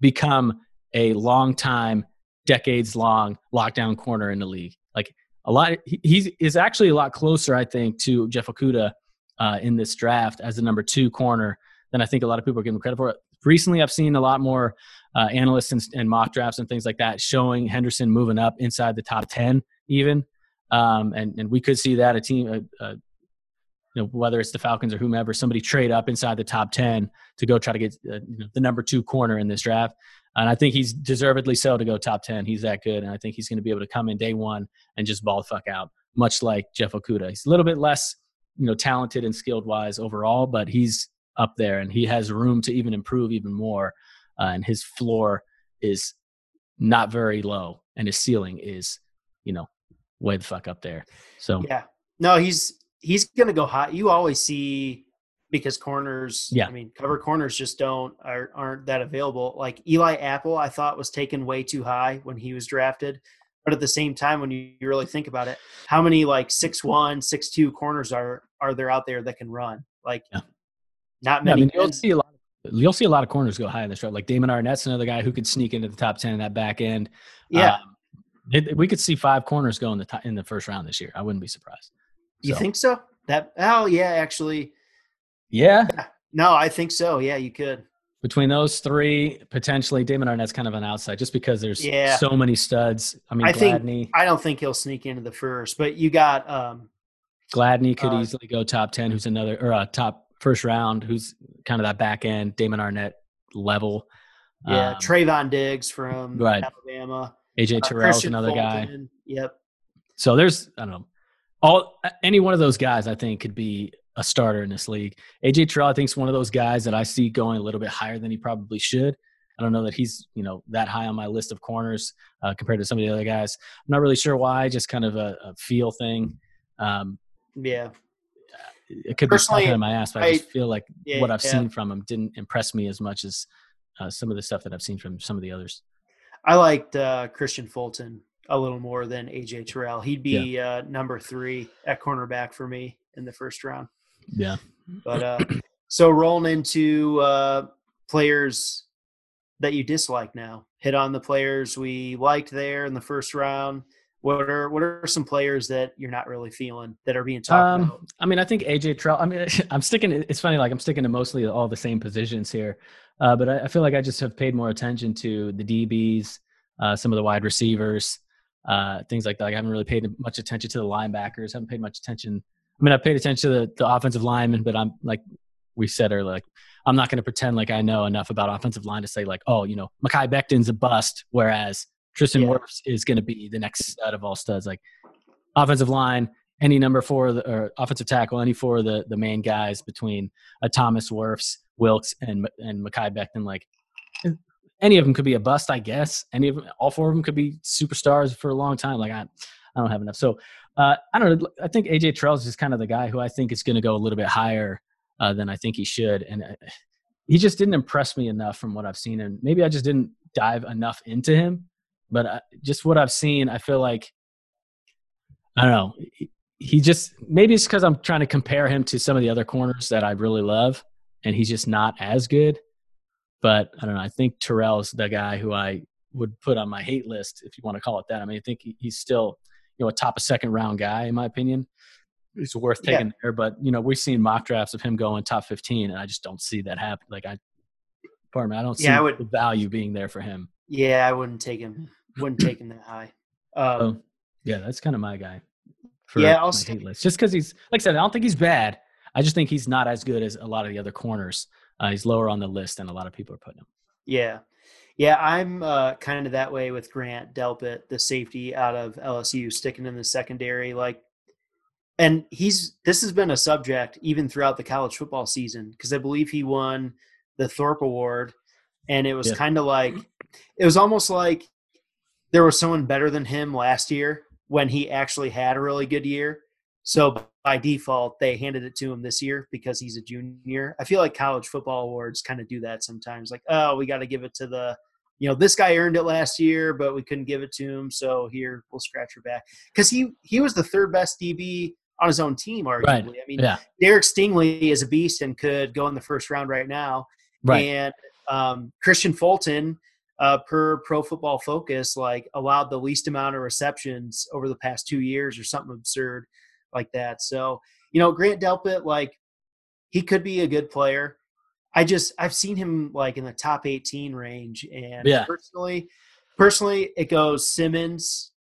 become a long time, decades long lockdown corner in the league. Like, a lot, he, he's is actually a lot closer, I think, to Jeff Okudah uh, in this draft as the number two corner than I think a lot of people are giving him credit for. Recently, I've seen a lot more uh, analysts and, and mock drafts and things like that showing Henderson moving up inside the top ten even. Um, and, and we could see that a team, uh, uh, you know, whether it's the Falcons or whomever, somebody trade up inside the top ten to go try to get uh, you know, the number two corner in this draft. And I think he's deservedly so to go top ten. He's that good. And I think he's going to be able to come in day one and just ball the fuck out, much like Jeff Okudah. He's a little bit less, you know, talented and skilled wise overall, but he's up there and he has room to even improve even more. Uh, and his floor is not very low and his ceiling is, you know, way the fuck up there. So, yeah, no, he's, he's going to go hot. You always see, because corners, yeah. I mean, cover corners just don't are, aren't that available. Like Eli Apple, I thought was taken way too high when he was drafted. But at the same time, when you really think about it, how many like six one, six two corners are are there out there that can run? Like, yeah. not many. Yeah, I mean, you'll see a lot. Of, you'll see a lot of corners go high in this draft. Like Damon Arnett's another guy who could sneak into the top ten in that back end. Yeah, um, it, we could see five corners go in the top, in the first round this year. I wouldn't be surprised. So. You think so? That oh yeah, actually. Yeah. No, I think so. Yeah, you could. Between those three, potentially, Damon Arnett's kind of an outside just because there's yeah. so many studs. I mean, I Gladney. Think, I don't think he'll sneak into the first, but you got um, – Gladney could uh, easily go top ten, who's another – or uh, top first round, who's kind of that back end, Damon Arnett level. Yeah, um, Trayvon Diggs from right. Alabama. A J Terrell is uh, another Fulton. Guy. Yep. So there's – I don't know. all Any one of those guys I think could be – a starter in this league. A J Terrell, I think, is one of those guys that I see going a little bit higher than he probably should. I don't know that he's, you know, that high on my list of corners uh, compared to some of the other guys. I'm not really sure why, just kind of a, a feel thing. Um, yeah. It could Personally, be stuck in my ass, but I, I just feel like yeah, what I've yeah. seen from him didn't impress me as much as uh, some of the stuff that I've seen from some of the others. I liked uh, Christian Fulton a little more than A J Terrell. He'd be yeah. uh, number three at cornerback for me in the first round. Yeah. But uh, so rolling into uh, players that you dislike now. Hit on the players we liked there in the first round. What are what are some players that you're not really feeling that are being talked um, about? I mean, I think A J Terrell. I mean, I'm sticking. It's funny, like I'm sticking to mostly all the same positions here, uh, but I, I feel like I just have paid more attention to the D Bs, uh, some of the wide receivers, uh, things like that. Like, I haven't really paid much attention to the linebackers. Haven't paid much attention. I mean, I paid attention to the, the offensive linemen, but I'm like we said earlier, like, I'm not going to pretend like I know enough about offensive line to say like, oh, you know, Mekhi Becton's a bust, whereas Tristan yeah. Wirfs is going to be the next stud of all studs. Like offensive line, any number four the, or offensive tackle, any four of the, the main guys between uh, Thomas, Wirfs, Wilkes, and and Mekhi Becton, like any of them could be a bust, I guess. Any of them, all four of them could be superstars for a long time. Like I, I don't have enough. So. Uh, I don't know. I think A J Terrell is just kind of the guy who I think is going to go a little bit higher uh, than I think he should. And I, he just didn't impress me enough from what I've seen. And maybe I just didn't dive enough into him, but I, just what I've seen, I feel like, I don't know. He, he just, maybe it's because I'm trying to compare him to some of the other corners that I really love and he's just not as good, but I don't know. I think Terrell's the guy who I would put on my hate list, if you want to call it that. I mean, I think he, he's still, you know, a top of second round guy, in my opinion. It's worth taking yeah. there, but you know, we've seen mock drafts of him going top fifteen and I just don't see that happen. Like I, pardon me, I don't see yeah, I would, the value being there for him. Yeah. I wouldn't take him, wouldn't take him that high. Um, so, yeah. That's kind of my guy. For yeah. I'll say just cause he's, like I said, I don't think he's bad. I just think he's not as good as a lot of the other corners. Uh, he's lower on the list than a lot of people are putting him. Yeah. Yeah, I'm uh, kind of that way with Grant Delpit, the safety out of L S U, sticking in the secondary. Like, and he's this has been a subject even throughout the college football season because I believe he won the Thorpe Award, and it was yeah. kind of like it was almost like there was someone better than him last year when he actually had a really good year. So by default, they handed it to him this year because he's a junior. I feel like college football awards kind of do that sometimes. Like, oh, we got to give it to the, you know, this guy earned it last year, but we couldn't give it to him. So here, we'll scratch your back. Because he, he was the third best D B on his own team, arguably. Right. I mean, yeah. Derek Stingley is a beast and could go in the first round right now. Right. And um, Christian Fulton, uh, per Pro Football Focus, like allowed the least amount of receptions over the past two years or something absurd like that. So, you know, Grant Delpit, like he could be a good player. I just, I've seen him like in the top eighteen range. And yeah. personally, personally it goes Simmons,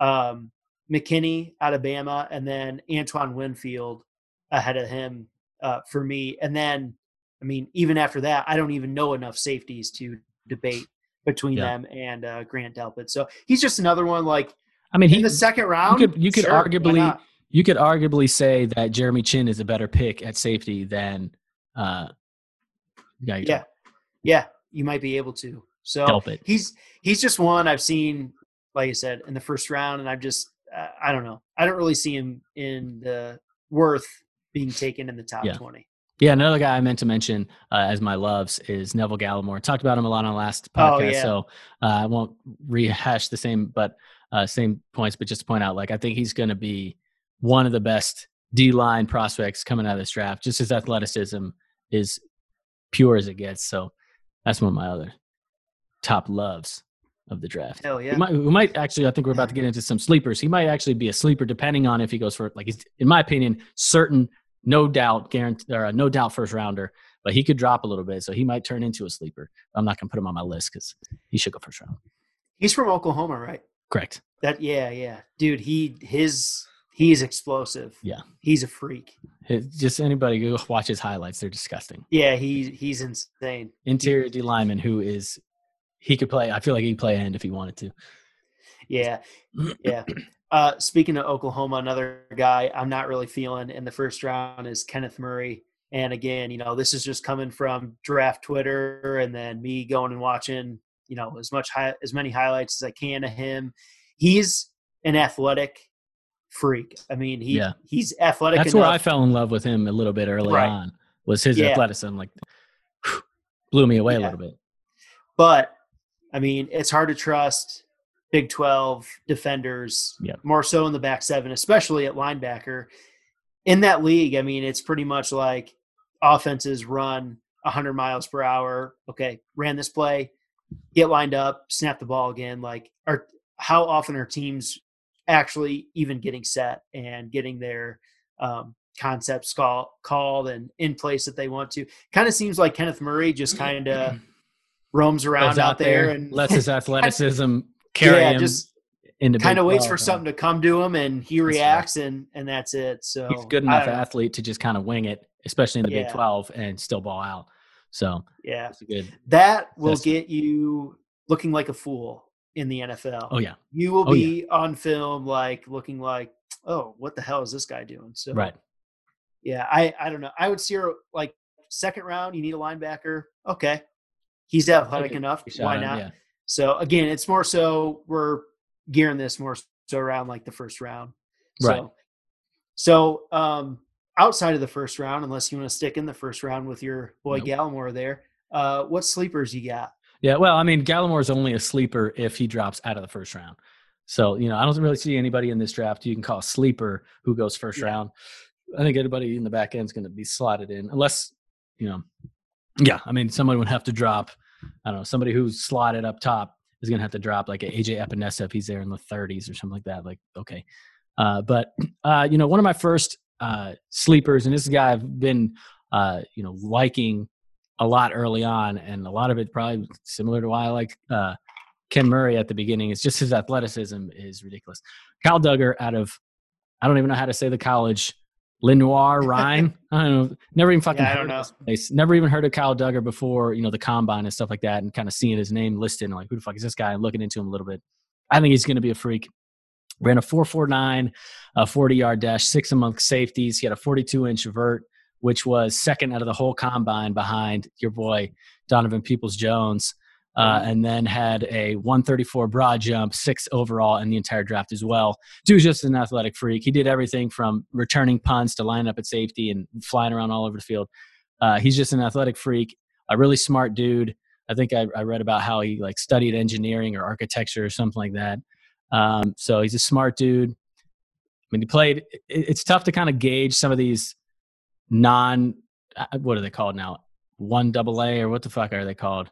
um, McKinney out of Bama, and then Antoine Winfield ahead of him uh, for me. And then, I mean, even after that, I don't even know enough safeties to debate between yeah. them and uh, Grant Delpit. So he's just another one. Like, I mean, in he, the second round, you could, you could sure, arguably you could arguably say that Jeremy Chin is a better pick at safety than uh, yeah, yeah, yeah. You might be able to. So Delpit. he's he's just one I've seen, like I said, in the first round, and I've just uh, I don't know. I don't really see him in the worth being taken in the top yeah. twenty. Yeah, another guy I meant to mention uh, as my loves is Neville Gallimore. Talked about him a lot on the last podcast, oh, yeah. so uh, I won't rehash the same, but uh, same points. But just to point out, like I think he's going to be one of the best D-line prospects coming out of this draft. Just his athleticism is pure as it gets. So that's one of my other top loves of the draft. Hell yeah! We might, we might actually. I think we're about to get into some sleepers. He might actually be a sleeper depending on if he goes for like. He's, in my opinion, certain. No doubt, guarantee or no doubt, first rounder, but he could drop a little bit, so he might turn into a sleeper. I'm not going to put him on my list because he should go first round. He's from Oklahoma, right? Correct. That yeah, yeah, dude. He his he's explosive. Yeah, he's a freak. His, just anybody who watches highlights, they're disgusting. Yeah, he he's insane. Interior D lineman who is he could play. I feel like he'd play end if he wanted to. Yeah, yeah. Uh, speaking of Oklahoma, another guy I'm not really feeling in the first round is Kenneth Murray. And again, you know, this is just coming from draft Twitter and then me going and watching, you know, as much high, as many highlights as I can of him. He's an athletic freak. I mean, he yeah. he's athletic. That's enough. Where I fell in love with him a little bit early right. on was his yeah. athleticism. Like, whew, blew me away yeah. a little bit. But, I mean, it's hard to trust Big twelve defenders, yep. more so in the back seven, especially at linebacker. In that league, I mean, it's pretty much like offenses run one hundred miles per hour. Okay, ran this play, get lined up, snap the ball again. Like, are, how often are teams actually even getting set and getting their um, concepts call, called and in place that they want to? Kind of seems like Kenneth Murray just kind of roams around out, out there, there and lets his athleticism – carry yeah, him just kind of waits ball, for huh? something to come to him, and he that's reacts, right. and and that's it. So he's a good enough athlete know. to just kind of wing it, especially in the yeah. Big twelve, and still ball out. So yeah, that's a good that will test. Get you looking like a fool in the N F L. Oh yeah, you will oh, be yeah. on film like looking like, oh, what the hell is this guy doing? So right, yeah, I I don't know. I would see her like second round. You need a linebacker. Okay, he's athletic okay. enough. Why him, not? Yeah. So, again, it's more so we're gearing this more so around like the first round. So, right. So, um, outside of the first round, unless you want to stick in the first round with your boy nope. Gallimore there, uh, what sleepers you got? Yeah, well, I mean, Gallimore's only a sleeper if he drops out of the first round. So, you know, I don't really see anybody in this draft you can call a sleeper who goes first yeah. round. I think everybody in the back end is going to be slotted in unless, you know, yeah, I mean, somebody would have to drop. I don't know, somebody who's slotted up top is going to have to drop like an A J Epinesa if he's there in the thirties or something like that. Like, okay. Uh, but, uh, you know, one of my first uh, sleepers, and this guy I've been, uh, you know, liking a lot early on, and a lot of it probably similar to why I liked uh, Ken Murray at the beginning. It's just his athleticism is ridiculous. Kyle Duggar out of, I don't even know how to say the college, Lenoir, Rhine, I don't know, never even fucking yeah, heard I don't know. of this place. Never even heard of Kyle Duggar before, you know, the combine and stuff like that, and kind of seeing his name listed and like, who the fuck is this guy? And looking into him a little bit. I think he's going to be a freak. Ran a four four nine, a forty-yard dash, six amongst safeties. He had a forty-two inch vert, which was second out of the whole combine behind your boy Donovan Peoples-Jones, uh, and then had a one thirty-four broad jump, sixth overall in the entire draft as well. Dude's just an athletic freak. He did everything from returning punts to lining up at safety and flying around all over the field. Uh, he's just an athletic freak, a really smart dude. I think I, I read about how he like studied engineering or architecture or something like that. Um, so he's a smart dude. I mean, he played. It, it's tough to kind of gauge some of these non, what are they called now? One double A or what the fuck are they called?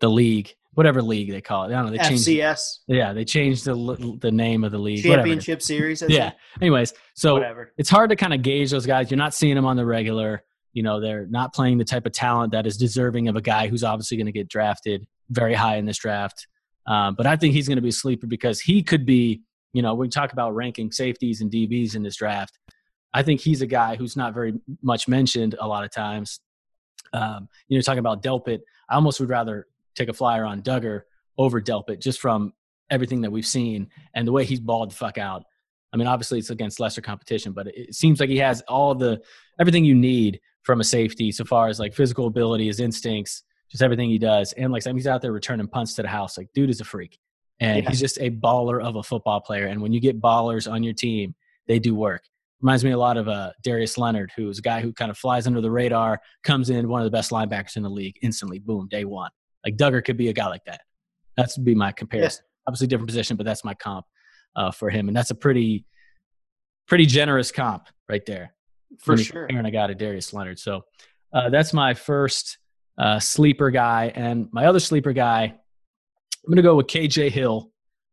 The league, whatever league they call it. I don't know. They changed, F C S. Yeah, they changed the the name of the league. Championship Series. Yeah. It. Anyways, so whatever. It's hard to kind of gauge those guys. You're not seeing them on the regular. You know, they're not playing the type of talent that is deserving of a guy who's obviously going to get drafted very high in this draft. Um, but I think he's going to be a sleeper because he could be you know, when we talk about ranking safeties and D Bs in this draft, I think he's a guy who's not very much mentioned a lot of times. Um, you know, talking about Delpit, I almost would rather take a flyer on Duggar over Delpit just from everything that we've seen and the way he's balled the fuck out. I mean, obviously it's against lesser competition, but it seems like he has all the everything you need from a safety so far as like physical ability, his instincts, just everything he does. And like he's out there returning punts to the house. Like, dude is a freak. And yeah. he's just a baller of a football player. And when you get ballers on your team, they do work. Reminds me a lot of uh, Darius Leonard, who's a guy who kind of flies under the radar, comes in, one of the best linebackers in the league, instantly, boom, day one. Like Duggar could be a guy like that. That's be my comparison. Yeah. Obviously different position, but that's my comp uh, for him. And that's a pretty, pretty generous comp right there. For sure. Comparing a guy to Darius Leonard. So uh, that's my first uh, sleeper guy. And my other sleeper guy, I'm going to go with K J Hill,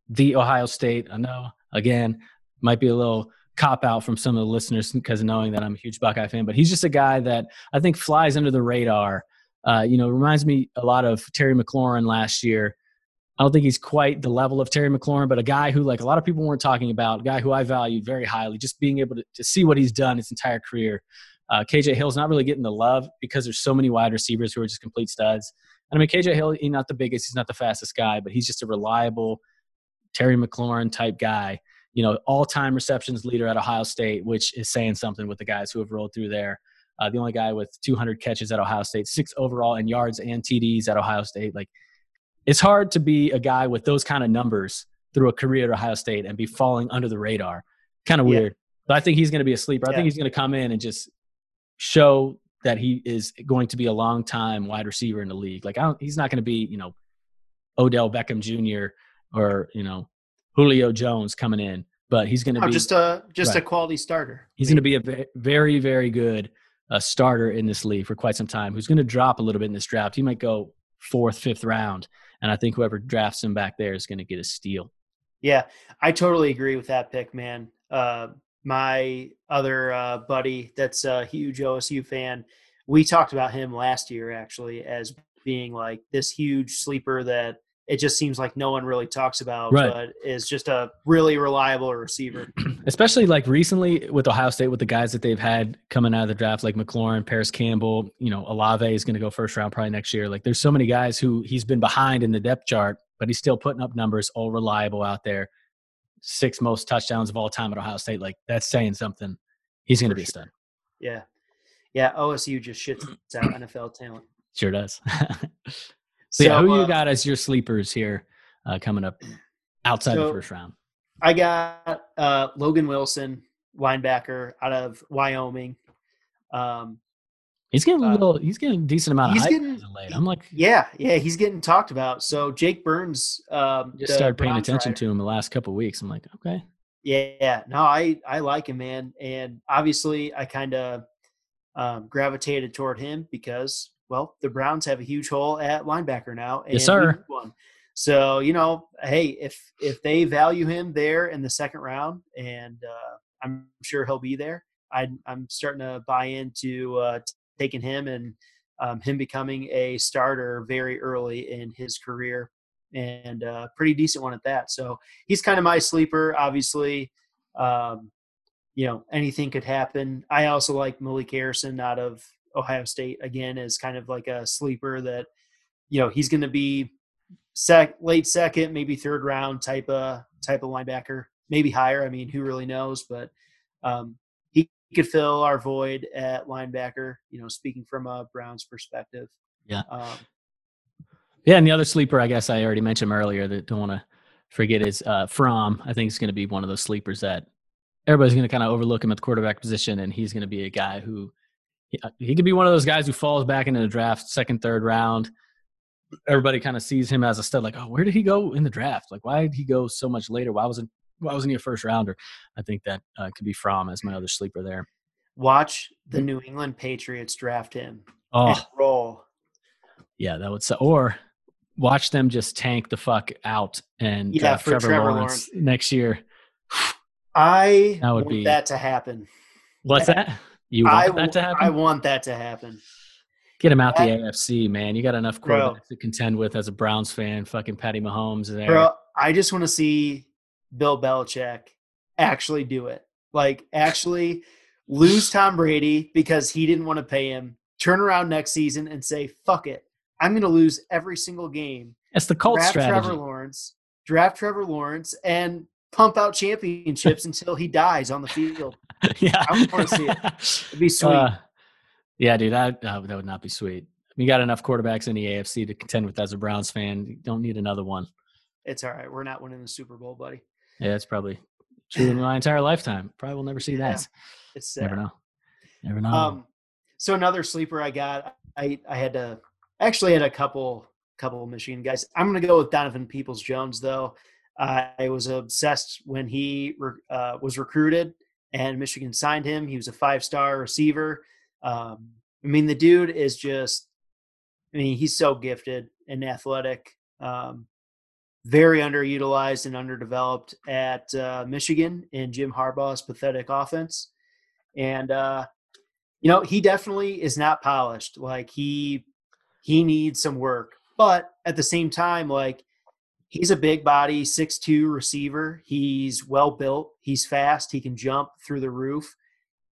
the Ohio State. I know, again, might be a little cop out from some of the listeners because knowing that I'm a huge Buckeye fan, but he's just a guy that I think flies under the radar. Uh, you know, reminds me a lot of Terry McLaurin last year. I don't think he's quite the level of Terry McLaurin, but a guy who like a lot of people weren't talking about, a guy who I value very highly, just being able to, to see what he's done his entire career. Uh, K J Hill's not really getting the love because there's so many wide receivers who are just complete studs. And I mean, K J Hill, he's not the biggest, he's not the fastest guy, but he's just a reliable Terry McLaurin type guy. You know, all-time receptions leader at Ohio State, which is saying something with the guys who have rolled through there. Uh, the only guy with two hundred catches at Ohio State, six overall in yards and T Ds at Ohio State. Like, it's hard to be a guy with those kind of numbers through a career at Ohio State and be falling under the radar. Kind of weird. Yeah. But I think he's going to be a sleeper. I yeah. think he's going to come in and just show that he is going to be a long-time wide receiver in the league. Like, I don't, he's not going to be, you know, Odell Beckham Junior or, you know, Julio Jones coming in, but he's going to oh, be just a just right. a quality starter. He's going to be a very, very good uh, starter in this league for quite some time. Who's going to drop a little bit in this draft? He might go fourth, fifth round, and I think whoever drafts him back there is going to get a steal. Yeah, I totally agree with that pick, man. Uh, my other uh, buddy, that's a huge O S U fan. We talked about him last year actually as being like this huge sleeper that. It just seems like no one really talks about, right. but is just a really reliable receiver. Especially like recently with Ohio State, with the guys that they've had coming out of the draft, like McLaurin, Paris Campbell, you know, Olave is going to go first round probably next year. Like there's so many guys who he's been behind in the depth chart, but he's still putting up numbers, all reliable out there. Six most touchdowns of all time at Ohio State. Like that's saying something. He's going to be sure. a stud. Yeah. Yeah. O S U just shits out N F L talent. Sure does. So, yeah, who you got as your sleepers here uh, coming up outside so the first round? I got uh, Logan Wilson, linebacker out of Wyoming. Um, he's getting a little, uh, he's getting a decent amount of hype. Getting, late. I'm like, yeah, yeah, he's getting talked about. So Jake Burns, um, just started paying attention to him the last couple of weeks. I'm like, okay, yeah, no, I I like him, man, and obviously I kind of um, gravitated toward him because. Well, the Browns have a huge hole at linebacker now. And yes, sir. One. So, you know, hey, if if they value him there in the second round, and uh, I'm sure he'll be there, I, I'm starting to buy into uh, taking him and um, him becoming a starter very early in his career, and a uh, pretty decent one at that. So he's kind of my sleeper, obviously. Um, you know, anything could happen. I also like Malik Harrison out of – Ohio State again is kind of like a sleeper that, you know, he's going to be sec late second, maybe third round type of type of linebacker, maybe higher. I mean, who really knows? But um, he could fill our void at linebacker. You know, speaking from a Browns perspective. Yeah. Um, yeah, and the other sleeper, I guess I already mentioned earlier that don't want to forget is uh, Fromm. I think he's going to be one of those sleepers that everybody's going to kind of overlook him at the quarterback position, and he's going to be a guy who. He could be one of those guys who falls back into the draft, second, third round. Everybody kind of sees him as a stud, like, oh, where did he go in the draft? Like, why did he go so much later? Why wasn't why wasn't he a first rounder? I think that uh, could be Fromm as my other sleeper there. Watch the New England Patriots draft him. Oh, roll. Yeah, that would suck. Or watch them just tank the fuck out and yeah, draft Trevor, Trevor Lawrence, Lawrence next year. I that would want be, that to happen. What's that? You want I, that to happen? I want that to happen. Get him out that, the A F C, man. You got enough quarterbacks bro, to contend with as a Browns fan. Fucking Patty Mahomes there. Bro, I just want to see Bill Belichick actually do it. Like, actually lose Tom Brady because he didn't want to pay him, turn around next season and say, fuck it, I'm going to lose every single game. That's the Colts strategy. Draft Trevor Lawrence, draft Trevor Lawrence, and pump out championships until he dies on the field. Yeah. I would want to see it. It'd be sweet. Uh, yeah, dude, I, uh, that would not be sweet. We got enough quarterbacks in the A F C to contend with as a Browns fan. You don't need another one. It's all right. We're not winning the Super Bowl, buddy. Yeah, that's probably true in my entire lifetime. Probably will never see yeah, that. It's sad. Never know. Never know. Um, so another sleeper I got, I, I had to actually had a couple couple of Michigan guys. I'm going to go with Donovan Peoples-Jones, though. Uh, I was obsessed when he re, uh, was recruited and Michigan signed him. He was a five-star receiver. Um, I mean, the dude is just – I mean, he's so gifted and athletic. Um, very underutilized and underdeveloped at uh, Michigan in Jim Harbaugh's pathetic offense. And, uh, you know, he definitely is not polished. Like, he he needs some work. But at the same time, like, he's a big body, six two receiver. He's well built. He's fast. He can jump through the roof.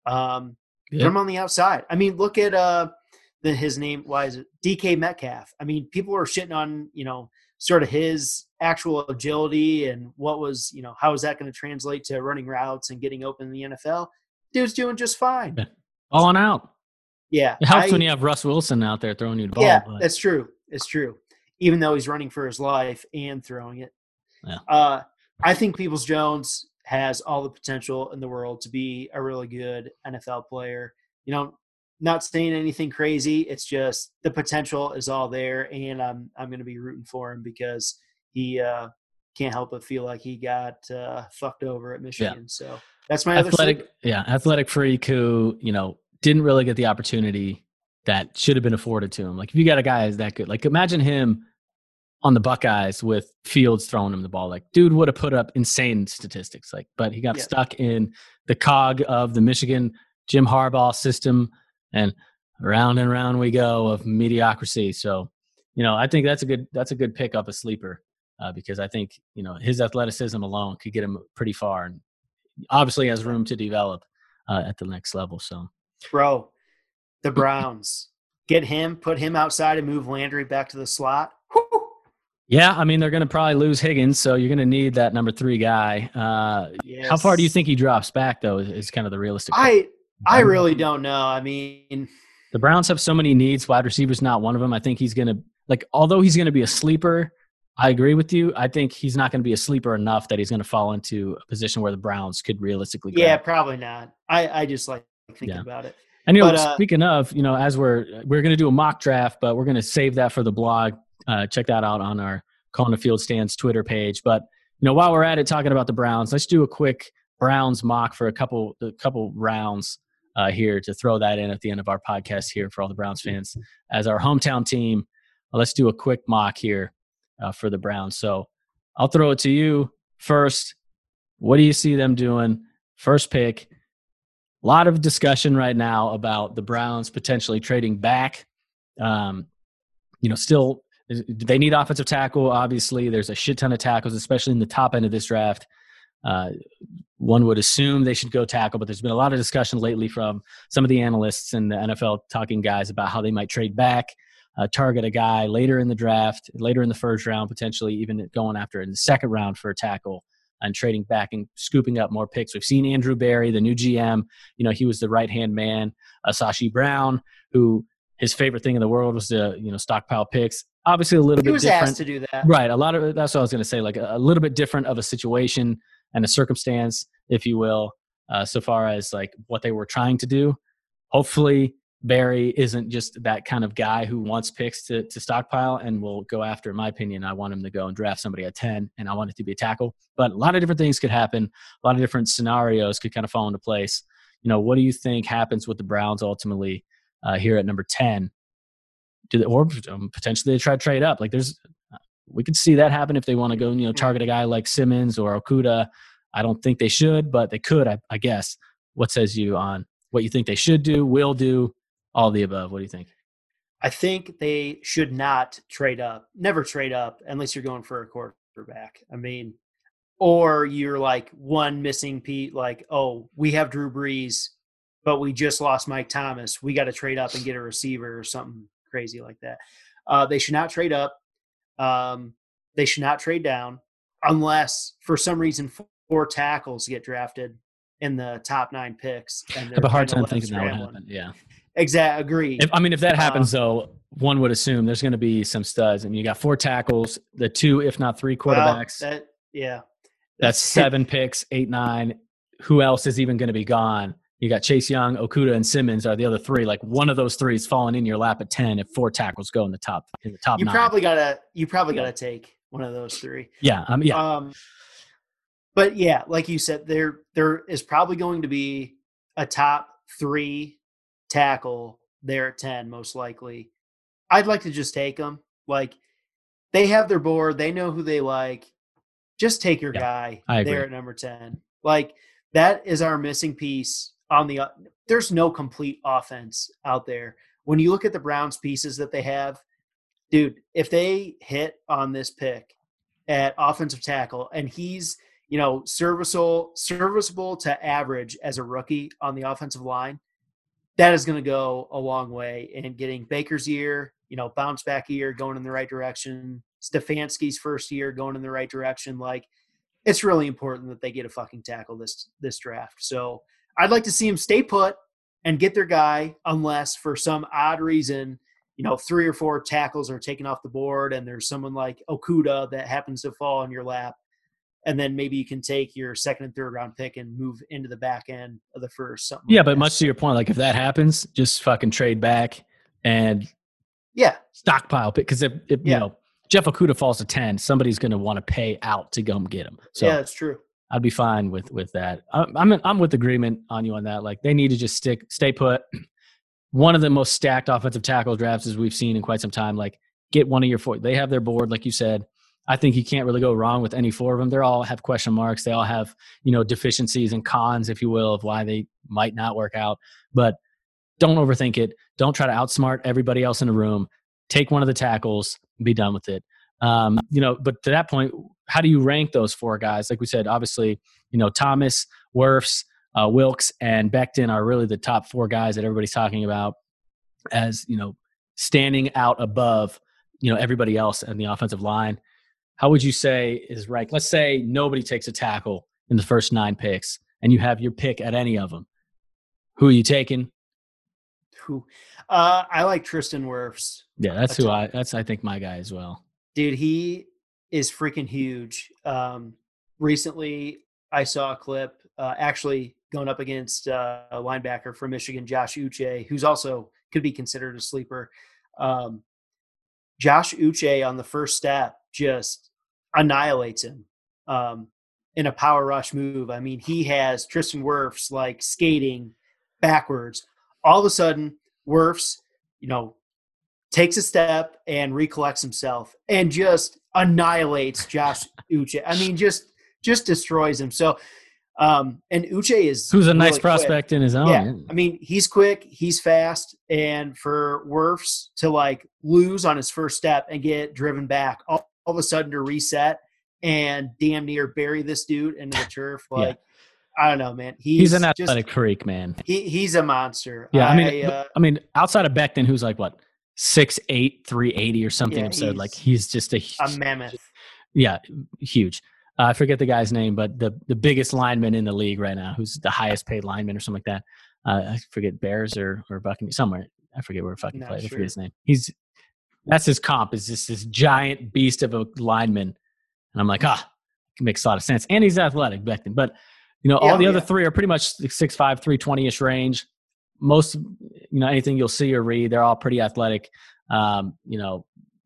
Um, yeah. Put him on the outside. I mean, look at uh, the, his name. Why is it D K Metcalf? I mean, people are shitting on, you know, sort of his actual agility and what was, you know, how is that going to translate to running routes and getting open in the N F L? Dude's doing just fine. Yeah. All on out. Yeah. It helps I, when you have Russ Wilson out there throwing you the ball. Yeah, but. That's true. It's true, even though he's running for his life and throwing it. Yeah. Uh, I think Peoples-Jones has all the potential in the world to be a really good N F L player. You know, not saying anything crazy. It's just the potential is all there, and I'm I'm going to be rooting for him because he uh, can't help but feel like he got uh, fucked over at Michigan. Yeah. So that's my athletic, other – Yeah, athletic freak who, you know, didn't really get the opportunity – that should have been afforded to him. Like, if you got a guy is that good, like imagine him on the Buckeyes with Fields throwing him the ball. Like, dude would have put up insane statistics. Like, but he got yeah. stuck in the cog of the Michigan Jim Harbaugh system, and round and round we go of mediocrity. So, you know, I think that's a good that's a good pick up a sleeper uh, because I think, you know, his athleticism alone could get him pretty far, and obviously has room to develop uh, at the next level. So, bro. The Browns. Get him, put him outside and move Landry back to the slot. Woo! Yeah, I mean, they're going to probably lose Higgins, so you're going to need that number three guy. Uh, yes. How far do you think he drops back, though, is, is kind of the realistic I point. I really don't know. I mean – the Browns have so many needs. Wide receiver's not one of them. I think he's going to – like, although he's going to be a sleeper, I agree with you. I think he's not going to be a sleeper enough that he's going to fall into a position where the Browns could realistically grab. Yeah, probably not. I, I just like thinking yeah. about it. And, you know, but, uh, speaking of, you know, as we're we're going to do a mock draft, but we're going to save that for the blog. Uh, check that out on our Calling the Field Stands Twitter page. But, you know, while we're at it talking about the Browns, let's do a quick Browns mock for a couple a couple rounds uh, here to throw that in at the end of our podcast here for all the Browns fans. As our hometown team, let's do a quick mock here uh, for the Browns. So I'll throw it to you first. What do you see them doing? First pick. A lot of discussion right now about the Browns potentially trading back. Um, you know, still they need offensive tackle. Obviously, there's a shit ton of tackles, especially in the top end of this draft. Uh, one would assume they should go tackle, but there's been a lot of discussion lately from some of the analysts and the N F L talking guys about how they might trade back, uh, target a guy later in the draft, later in the first round, potentially even going after in the second round for a tackle. And trading back and scooping up more picks. We've seen Andrew Berry, the new G M. You know, he was the right-hand man. Uh, Sashi Brown, who his favorite thing in the world was to, you know, stockpile picks. Obviously, a little he bit different. He was asked to do that. Right. A lot of that's what I was going to say. Like a, a little bit different of a situation and a circumstance, if you will, uh, so far as like what they were trying to do. Hopefully, Berry isn't just that kind of guy who wants picks to, to stockpile and will go after. In my opinion, I want him to go and draft somebody at ten, and I want it to be a tackle. But a lot of different things could happen. A lot of different scenarios could kind of fall into place. You know, what do you think happens with the Browns ultimately uh, here at number ten? Do they, or um, potentially they try to trade up? Like there's, we could see that happen if they want to go, you know, target a guy like Simmons or Okudah. I don't think they should, but they could, I, I guess. What says you on what you think they should do, will do? All the above. What do you think? I think they should not trade up. Never trade up unless you're going for a quarterback. I mean, or you're like one missing Pete, like, oh, we have Drew Brees, but we just lost Mike Thomas. We got to trade up and get a receiver or something crazy like that. Uh, they should not trade up. Um, they should not trade down unless for some reason four tackles get drafted in the top nine picks. And I have a hard time thinking that would happen. Yeah, exactly. Agreed. If, I mean, if that happens, um, though, one would assume there's going to be some studs. I mean, you got four tackles, the two, if not three quarterbacks. Well, that, yeah. That's seven picks, eight, nine. Who else is even going to be gone? You got Chase Young, Okudah, and Simmons are the other three. Like one of those three is falling in your lap at ten if four tackles go in the top in the top. You nine. probably gotta you probably yeah. gotta take one of those three. Yeah, um, yeah. Um, but yeah, like you said, there there is probably going to be a top three tackle there at ten, most likely. I'd like to just take them. Like they have their board, they know who they like. Just take your yeah, guy there at number ten. Like that is our missing piece. On the there's no complete offense out there. When you look at the Browns pieces that they have, dude, if they hit on this pick at offensive tackle and he's, you know, serviceable, serviceable to average as a rookie on the offensive line, that is going to go a long way in getting Baker's year, you know, bounce back year going in the right direction, Stefanski's first year going in the right direction. Like it's really important that they get a fucking tackle this, this draft. So I'd like to see them stay put and get their guy unless for some odd reason, you know, three or four tackles are taken off the board and there's someone like Okudah that happens to fall in your lap. And then maybe you can take your second and third round pick and move into the back end of the first. Something. Yeah, like but that. Much to your point, like if that happens, just fucking trade back and yeah, stockpile pick. Because if, if yeah. you know, Jeff Okudah falls to ten, somebody's going to want to pay out to go get him. So yeah, that's true. I'd be fine with with that. I'm I'm, I'm with agreement on you on that. Like they need to just stick, stay put. One of the most stacked offensive tackle drafts as we've seen in quite some time. Like get one of your four. They have their board, like you said. I think you can't really go wrong with any four of them. They all have question marks. They all have you know deficiencies and cons, if you will, of why they might not work out. But don't overthink it. Don't try to outsmart everybody else in the room. Take one of the tackles. Be done with it. Um, you know, but to that point, how do you rank those four guys? Like we said, obviously, you know, Thomas, Wirfs, uh, Wilkes, and Becton are really the top four guys that everybody's talking about as, you know, standing out above, you know, everybody else in the offensive line. How would you say is ranked? Let's say nobody takes a tackle in the first nine picks and you have your pick at any of them. Who are you taking? Who? Uh, I like Tristan Wirfs. Yeah, that's who I, that's, I think, my guy as well. Dude, he is freaking huge. Um, recently, I saw a clip uh, actually going up against uh, a linebacker from Michigan, Josh Uche, who's also could be considered a sleeper. Um, Josh Uche on the first step just annihilates him um, in a power rush move. I mean, he has Tristan Wirfs like skating backwards. All of a sudden, Wirfs, you know, takes a step and recollects himself and just annihilates Josh Uche. I mean, just just destroys him. So, um, and Uche is who's a really nice prospect quick. In his own. Yeah, I mean, he's quick, he's fast, and for Wirfs to like lose on his first step and get driven back, all, all of a sudden to reset and damn near bury this dude into the turf, like. Yeah. I don't know, man. He's, he's an athletic just, freak, man. He he's a monster. Yeah, I, I mean, uh, I mean, outside of Becton, who's like what six eight, three eighty or something yeah, absurd. He's like he's just a a mammoth. Yeah, huge. Uh, I forget the guy's name, but the the biggest lineman in the league right now, who's the highest paid lineman or something like that. Uh, I forget Bears or or Buccaneers somewhere. I forget where fucking played. Sure. I forget his name. He's that's his comp. Is just this giant beast of a lineman, and I'm like, ah, it makes a lot of sense. And he's athletic, Becton, but. You know, yeah, all the other yeah. three are pretty much six five, three twenty-ish range. Most, you know, anything you'll see or read, they're all pretty athletic. Um, you know,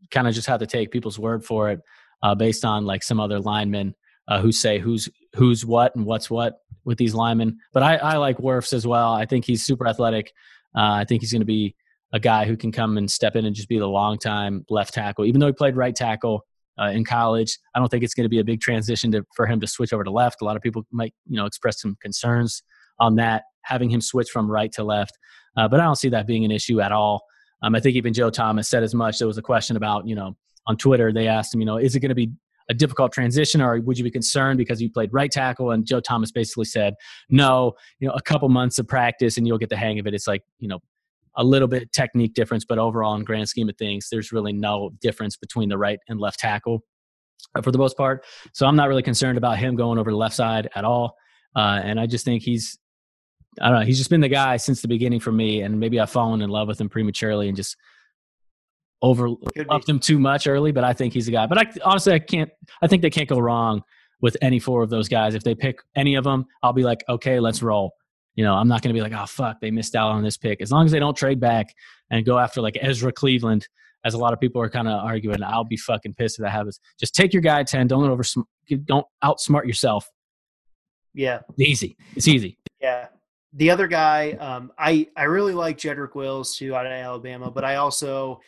kind of just have to take people's word for it uh, based on like some other linemen uh, who say who's who's what and what's what with these linemen. But I, I like Wirfs as well. I think he's super athletic. Uh, I think he's going to be a guy who can come and step in and just be the long-time left tackle. Even though he played right tackle, Uh, in college, I don't think it's going to be a big transition to, for him to switch over to left. A lot of people might, you know, express some concerns on that, having him switch from right to left. Uh, but I don't see that being an issue at all. Um, I think even Joe Thomas said as much. There was a question about, you know, on Twitter, they asked him, you know, is it going to be a difficult transition, or would you be concerned because you played right tackle? And Joe Thomas basically said, no, you know, a couple months of practice and you'll get the hang of it. It's like, you know, a little bit technique difference, but overall in grand scheme of things, there's really no difference between the right and left tackle for the most part. So I'm not really concerned about him going over the left side at all. Uh, and I just think he's, I don't know, he's just been the guy since the beginning for me. And maybe I've fallen in love with him prematurely and just overlooked him too much early, but I think he's a guy. But I, honestly, I can't, I think they can't go wrong with any four of those guys. If they pick any of them, I'll be like, okay, let's roll. You know, I'm not going to be like, oh, fuck, they missed out on this pick. As long as they don't trade back and go after like Ezra Cleveland, as a lot of people are kind of arguing, I'll be fucking pissed if that happens. Just take your guy at ten. Don't over, don't outsmart yourself. Yeah. Easy. It's easy. Yeah. The other guy, um, I, I really like Jedrick Wills too out of Alabama, but I also,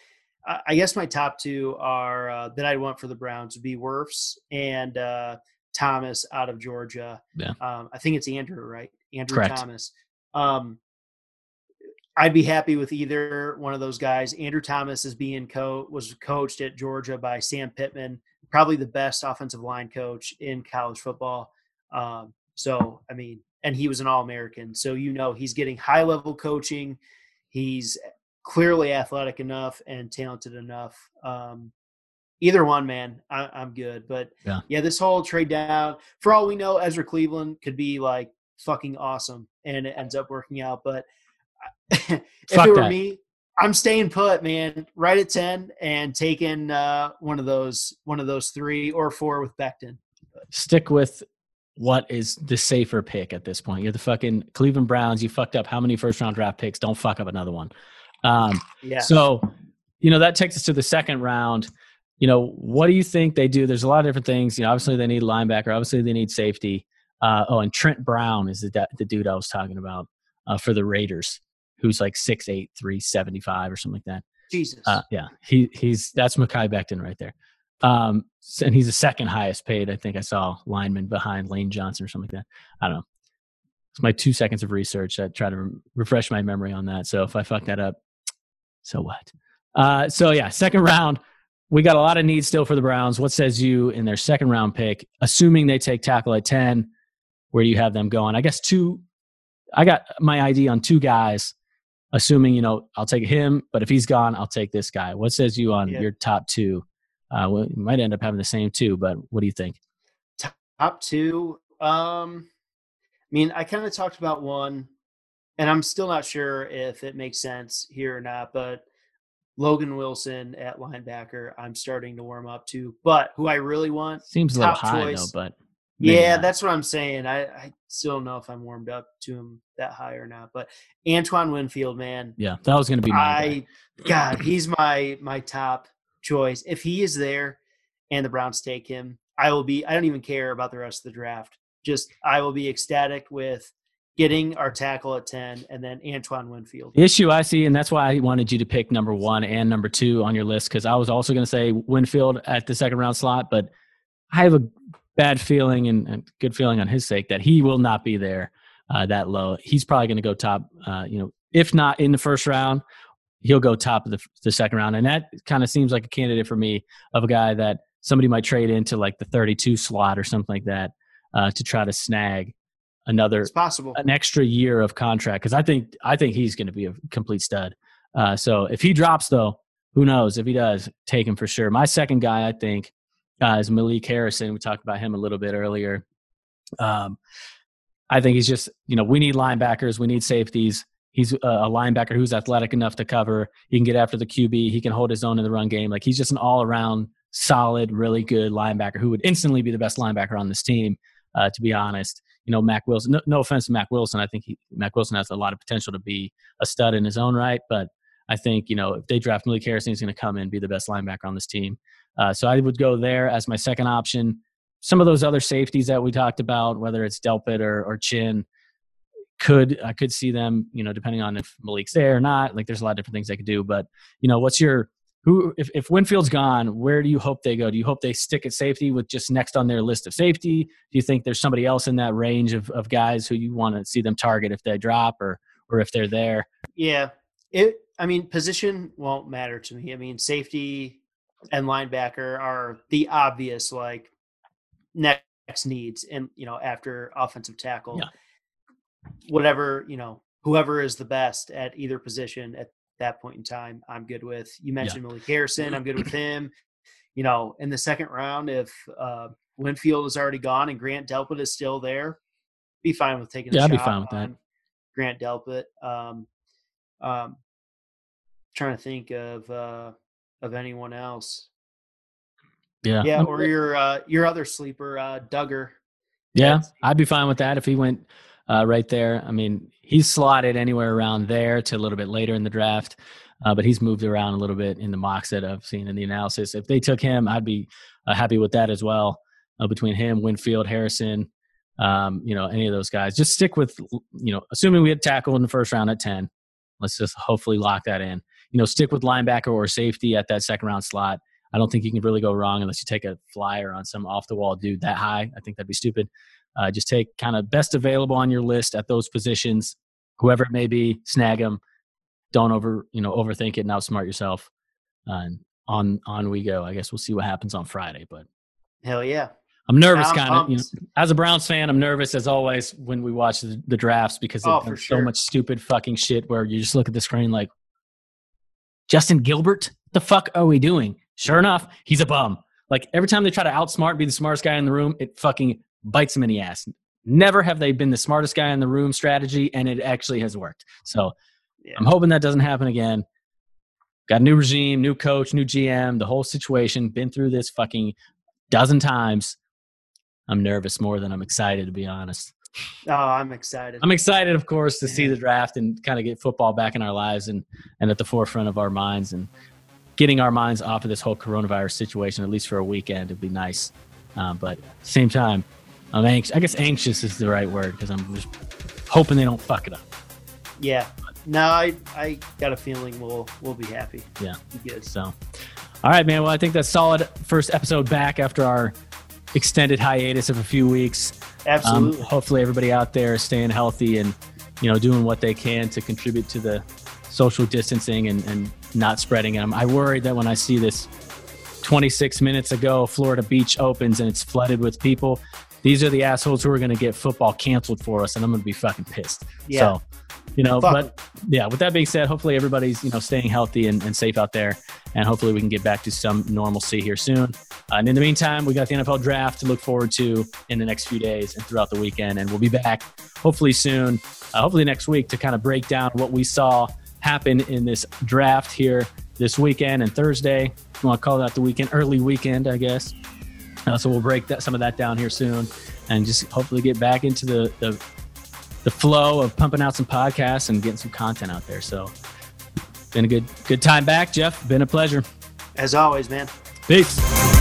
I guess my top two are uh, that I want for the Browns would be Wirfs and uh, Thomas out of Georgia. Yeah. Um, I think it's Andrew, right? Andrew Correct. Thomas. Um, I'd be happy with either one of those guys. Andrew Thomas is being co- was coached at Georgia by Sam Pittman, probably the best offensive line coach in college football. Um, so, I mean, and he was an All-American. So, you know, he's getting high-level coaching. He's clearly athletic enough and talented enough. Um, either one, man, I, I'm good. But, yeah. yeah, this whole trade down, for all we know, Ezra Cleveland could be, like, fucking awesome, and it ends up working out. But if Fuck it were that. me, I'm staying put, man, right at ten and taking uh, one of those one of those three or four with Becton. Stick with what is the safer pick at this point. You're the fucking Cleveland Browns. You fucked up how many first-round draft picks? Don't fuck up another one. Um, yeah. So, you know, that takes us to the second round. You know, what do you think they do? There's a lot of different things. You know, obviously they need a linebacker. Obviously they need safety. Uh, oh, and Trent Brown is the, the dude I was talking about uh, for the Raiders, who's like six eight, three seventy-five or something like that. Jesus. Uh, yeah, he he's that's Mekhi Becton right there. Um, and he's the second highest paid, I think I saw, lineman behind Lane Johnson or something like that. I don't know. It's my two seconds of research. I try to re- refresh my memory on that. So if I fuck that up, so what? Uh, so, yeah, second round. We got a lot of needs still for the Browns. What says you in their second round pick, assuming they take tackle at ten? Where do you have them going? I guess two – I got my I D on two guys, assuming, you know, I'll take him, but if he's gone, I'll take this guy. What says you on yeah. your top two? Uh, we might end up having the same two, but what do you think? Top two? Um, I mean, I kind of talked about one, and I'm still not sure if it makes sense here or not, but Logan Wilson at linebacker I'm starting to warm up to. But who I really want – Seems a little high, choice, though, but – Maybe yeah, not. That's what I'm saying. I, I still don't know if I'm warmed up to him that high or not. But Antoine Winfield, man. Yeah, that was going to be my I, God, he's my my top choice. If he is there and the Browns take him, I will be – I don't even care about the rest of the draft. Just I will be ecstatic with getting our tackle at ten and then Antoine Winfield. The issue I see, and that's why I wanted you to pick number one and number two on your list, because I was also going to say Winfield at the second round slot, but I have a – bad feeling and, and good feeling on his sake that he will not be there uh, that low. He's probably going to go top, uh, you know, if not in the first round, he'll go top of the, the second round. And that kind of seems like a candidate for me of a guy that somebody might trade into like the thirty-two slot or something like that uh, to try to snag another, it's possible. an extra year of contract. Cause I think, I think he's going to be a complete stud. Uh, so if he drops though, who knows? If he does, take him for sure. My second guy, I think, Uh, is Malik Harrison. We talked about him a little bit earlier. Um, I think he's just, you know, we need linebackers. We need safeties. He's a, a linebacker who's athletic enough to cover. He can get after the Q B. He can hold his own in the run game. Like, he's just an all-around solid, really good linebacker who would instantly be the best linebacker on this team, uh, to be honest. You know, Mac Wilson, no, no offense to Mac Wilson. I think he, Mac Wilson has a lot of potential to be a stud in his own right. But I think, you know, if they draft Malik Harrison, he's going to come in and be the best linebacker on this team. Uh, so I would go there as my second option. Some of those other safeties that we talked about, whether it's Delpit or, or Chin, could I could see them, you know, depending on if Malik's there or not. Like, there's a lot of different things they could do. But, you know, what's your who if, if Winfield's gone, where do you hope they go? Do you hope they stick at safety with just next on their list of safety? Do you think there's somebody else in that range of, of guys who you want to see them target if they drop or or if they're there? Yeah, it. I mean, position won't matter to me. I mean, safety. and linebacker are the obvious, like, next needs, and, you know, after offensive tackle, yeah. whatever, you know, whoever is the best at either position at that point in time, I'm good with. You mentioned yeah. Malik Harrison. I'm good with him. You know, in the second round, if uh, Winfield is already gone and Grant Delpit is still there, be fine with taking yeah, a I'd shot be fine with on that. Grant Delpit. Um, um, trying to think of uh, of anyone else. Yeah, yeah, or your uh, your other sleeper, uh, Duggar. Yeah, That's- I'd be fine with that if he went uh, right there. I mean, he's slotted anywhere around there to a little bit later in the draft. Uh, but he's moved around a little bit in the mocks that I've seen in the analysis. If they took him, I'd be uh, happy with that as well. Uh, between him, Winfield, Harrison, um, you know, any of those guys. Just stick with, you know, assuming we had tackle in the first round at ten. Let's just hopefully lock that in. You know, stick with linebacker or safety at that second round slot. I don't think you can really go wrong unless you take a flyer on some off-the-wall dude that high. I think that'd be stupid. Uh, just take kind of best available on your list at those positions. Whoever it may be, snag them. Don't over, you know, overthink it and outsmart yourself. Uh, and on on we go. I guess we'll see what happens on Friday. But hell yeah, I'm nervous, kind of. You know, as a Browns fan, I'm nervous as always when we watch the, the drafts because oh, there's sure. so much stupid fucking shit where you just look at the screen like, Justin Gilbert, what the fuck are we doing? Sure enough, he's a bum. Like every time they try to outsmart and be the smartest guy in the room, it fucking bites him in the ass. Never have they been the smartest guy in the room strategy, and it actually has worked. So. Yeah. I'm hoping that doesn't happen again. Got a new regime, new coach, new G M, the whole situation. Been through this fucking dozen times. I'm nervous more than I'm excited, to be honest. Oh, I'm excited. I'm excited, of course, to yeah. see the draft and kind of get football back in our lives and, and at the forefront of our minds and getting our minds off of this whole coronavirus situation, at least for a weekend. It'd be nice. Um, but at the same time, I'm anxious. I guess anxious is the right word because I'm just hoping they don't fuck it up. Yeah. No, I, I got a feeling we'll we'll be happy. Yeah. Good. So, all right, man. Well, I think that's solid first episode back after our extended hiatus of a few weeks. Absolutely. Um, hopefully, everybody out there is staying healthy and you know doing what they can to contribute to the social distancing and, and not spreading them. I worried that when I see this twenty-six minutes ago, Florida Beach opens and it's flooded with people. These are the assholes who are going to get football canceled for us, and I'm going to be fucking pissed. Yeah. So, you know, Fuck. but yeah, with that being said, hopefully everybody's, you know, staying healthy and, and safe out there. And hopefully we can get back to some normalcy here soon. Uh, and in the meantime, we got the N F L draft to look forward to in the next few days and throughout the weekend. And we'll be back hopefully soon, uh, hopefully next week to kind of break down what we saw happen in this draft here this weekend and Thursday. If you want to call that the weekend, early weekend, I guess. Uh, so we'll break that, some of that down here soon and just hopefully get back into the, the the flow of pumping out some podcasts and getting some content out there. So been a good, good time back, Jeff. Been a pleasure. As always, man. Peace.